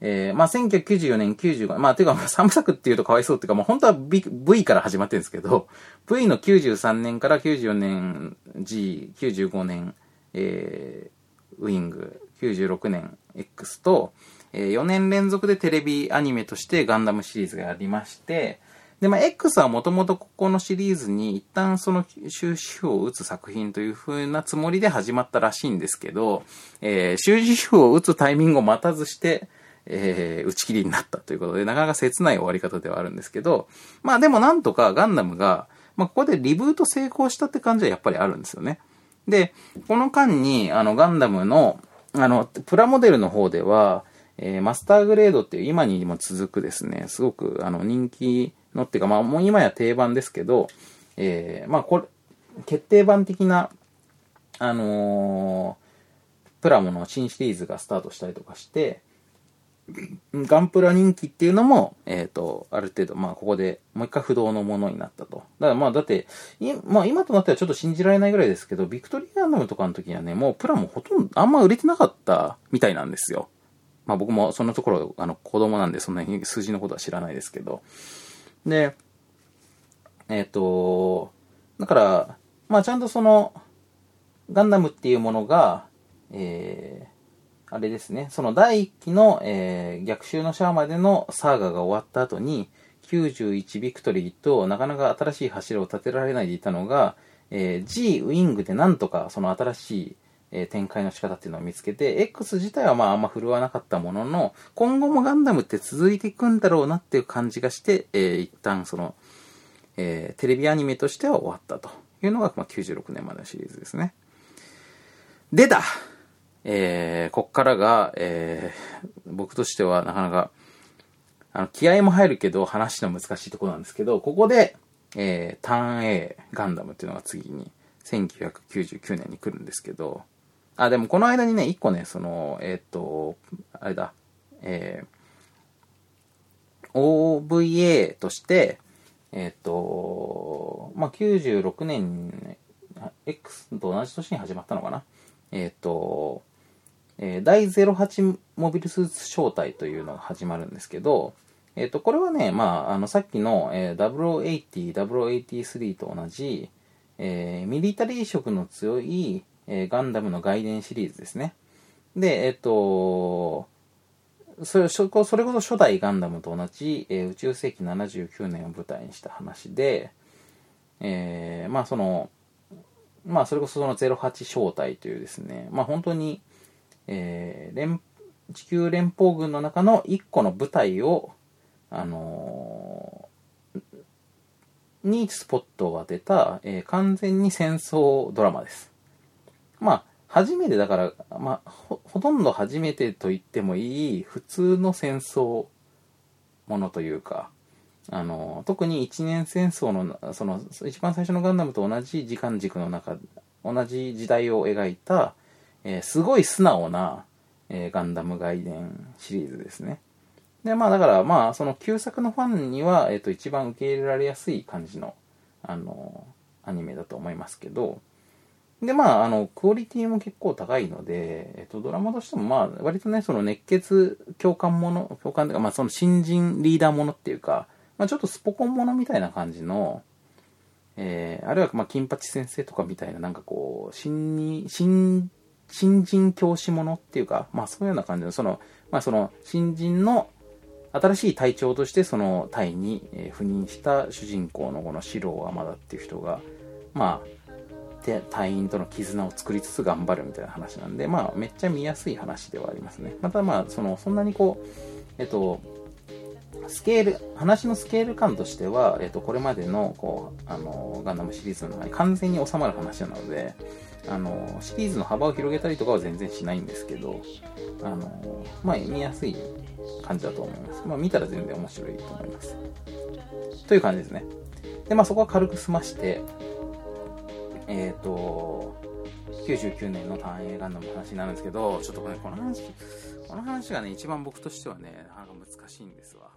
えー、まあ、せんきゅうひゃくきゅうじゅうよねん、きゅうじゅうごねん、まあ、てか、まあ、三部作っていうとかわいそうっていうか、まあ、本当は V, V から始まってるんですけど、V のきゅうじゅうさんねんからきゅうじゅうよねん G、きゅうじゅうごねん、えー、ウィング、きゅうじゅうろくねん X と、えー、よねん連続でテレビアニメとしてガンダムシリーズがありまして、で、まあ、X はもともとここのシリーズに一旦その終止符を打つ作品という風なつもりで始まったらしいんですけど、えー、終止符を打つタイミングを待たずして、えー、打ち切りになったということで、なかなか切ない終わり方ではあるんですけど、まあでもなんとかガンダムが、まあここでリブート成功したって感じはやっぱりあるんですよね。で、この間に、あのガンダムの、あの、プラモデルの方では、えー、マスターグレードっていう今にも続くですね、すごくあの人気のっていうか、まあもう今や定番ですけど、えー、まあこれ、決定版的な、あのー、プラモの新シリーズがスタートしたりとかして、ガンプラ人気っていうのも、えっと、ある程度、まあ、ここでもう一回不動のものになったと。だからまあ、だって、まあ、今となってはちょっと信じられないぐらいですけど、ビクトリーガンダムとかの時にはね、もうプラもほとんど、あんま売れてなかったみたいなんですよ。まあ、僕もそのところ、あの、子供なんで、そんなに数字のことは知らないですけど。で、えっと、だから、まあ、ちゃんとその、ガンダムっていうものが、えー、あれですね、そのだいいっきの、えー、逆襲のシャアまでのサーガが終わった後に、きゅうじゅういちビクトリーとなかなか新しい柱を立てられないでいたのが、えー、G ウィングでなんとかその新しい、えー、展開の仕方っていうのを見つけて、X 自体はまああんま振るわなかったものの、今後もガンダムって続いていくんだろうなっていう感じがして、えー、一旦その、えー、テレビアニメとしては終わったというのが、まあ、きゅうじゅうろくねんまでのシリーズですね。出たえー、こっからが、えー、僕としてはなかなか、あの、気合も入るけど、話の難しいところなんですけど、ここで、えー、ターン A ガンダムっていうのが次に、せんきゅうひゃくきゅうじゅうきゅうねんに来るんですけど、あ、でもこの間にね、いっこね、その、えっと、あれだ、えー、オーブイエー として、えっと、まあ、きゅうじゅうろくねん、X と同じ年に始まったのかな。えっと、えー、だいゼロはちモビルスーツ招待というのが始まるんですけど、えっと、これはね、まあ、あの、さっきの、えー、ダブルオーはちまる、ダブルオーはちさん と同じ、えー、ミリタリー色の強い、えー、ガンダムの外伝シリーズですね。で、えっと、それ、そこ、それこそ初代ガンダムと同じ、えー、宇宙世紀ななじゅうきゅうねんを舞台にした話で、えー、まあ、その、まあ、それこそそのゼロはち小隊というですね、まあ本当に、えー、連地球連邦軍の中のいっこの部隊を、あのー、にスポットを当てた、えー、完全に戦争ドラマです。まあ、初めてだから、まあほ、ほとんど初めてと言ってもいい、普通の戦争ものというか、あの特に一年戦争の、その一番最初のガンダムと同じ時間軸の中、同じ時代を描いた、えー、すごい素直な、えー、ガンダム外伝シリーズですね。で、まあだから、まあその旧作のファンには、えっと、一番受け入れられやすい感じの、あの、アニメだと思いますけど、で、まあ、あの、クオリティも結構高いので、えっと、ドラマとしても、まあ、割とね、その熱血共感もの、共感というか、まあその新人リーダーものっていうか、まあ、ちょっとスポコンものみたいな感じの、えー、あるいはまあ金八先生とかみたいな、なんかこう、新に、新、新人教師ものっていうか、まあそういうような感じの、その、まあその、新人の新しい隊長としてその隊に赴任した主人公のこの四郎天田っていう人が、まあ、で、隊員との絆を作りつつ頑張るみたいな話なんで、まあめっちゃ見やすい話ではありますね。またまあ、その、そんなにこう、えっと、スケール、話のスケール感としては、えっと、これまでの、こう、あの、ガンダムシリーズの中に完全に収まる話なので、あの、シリーズの幅を広げたりとかは全然しないんですけど、あの、まあ、見やすい感じだと思います。まあ、見たら全然面白いと思います。という感じですね。で、まあ、そこは軽く済まして、えっと、きゅうじゅうきゅうねんのターン A ガンダムの話になるんですけど、ちょっとこれ、この話、この話がね、一番僕としてはね、なんか難しいんですわ。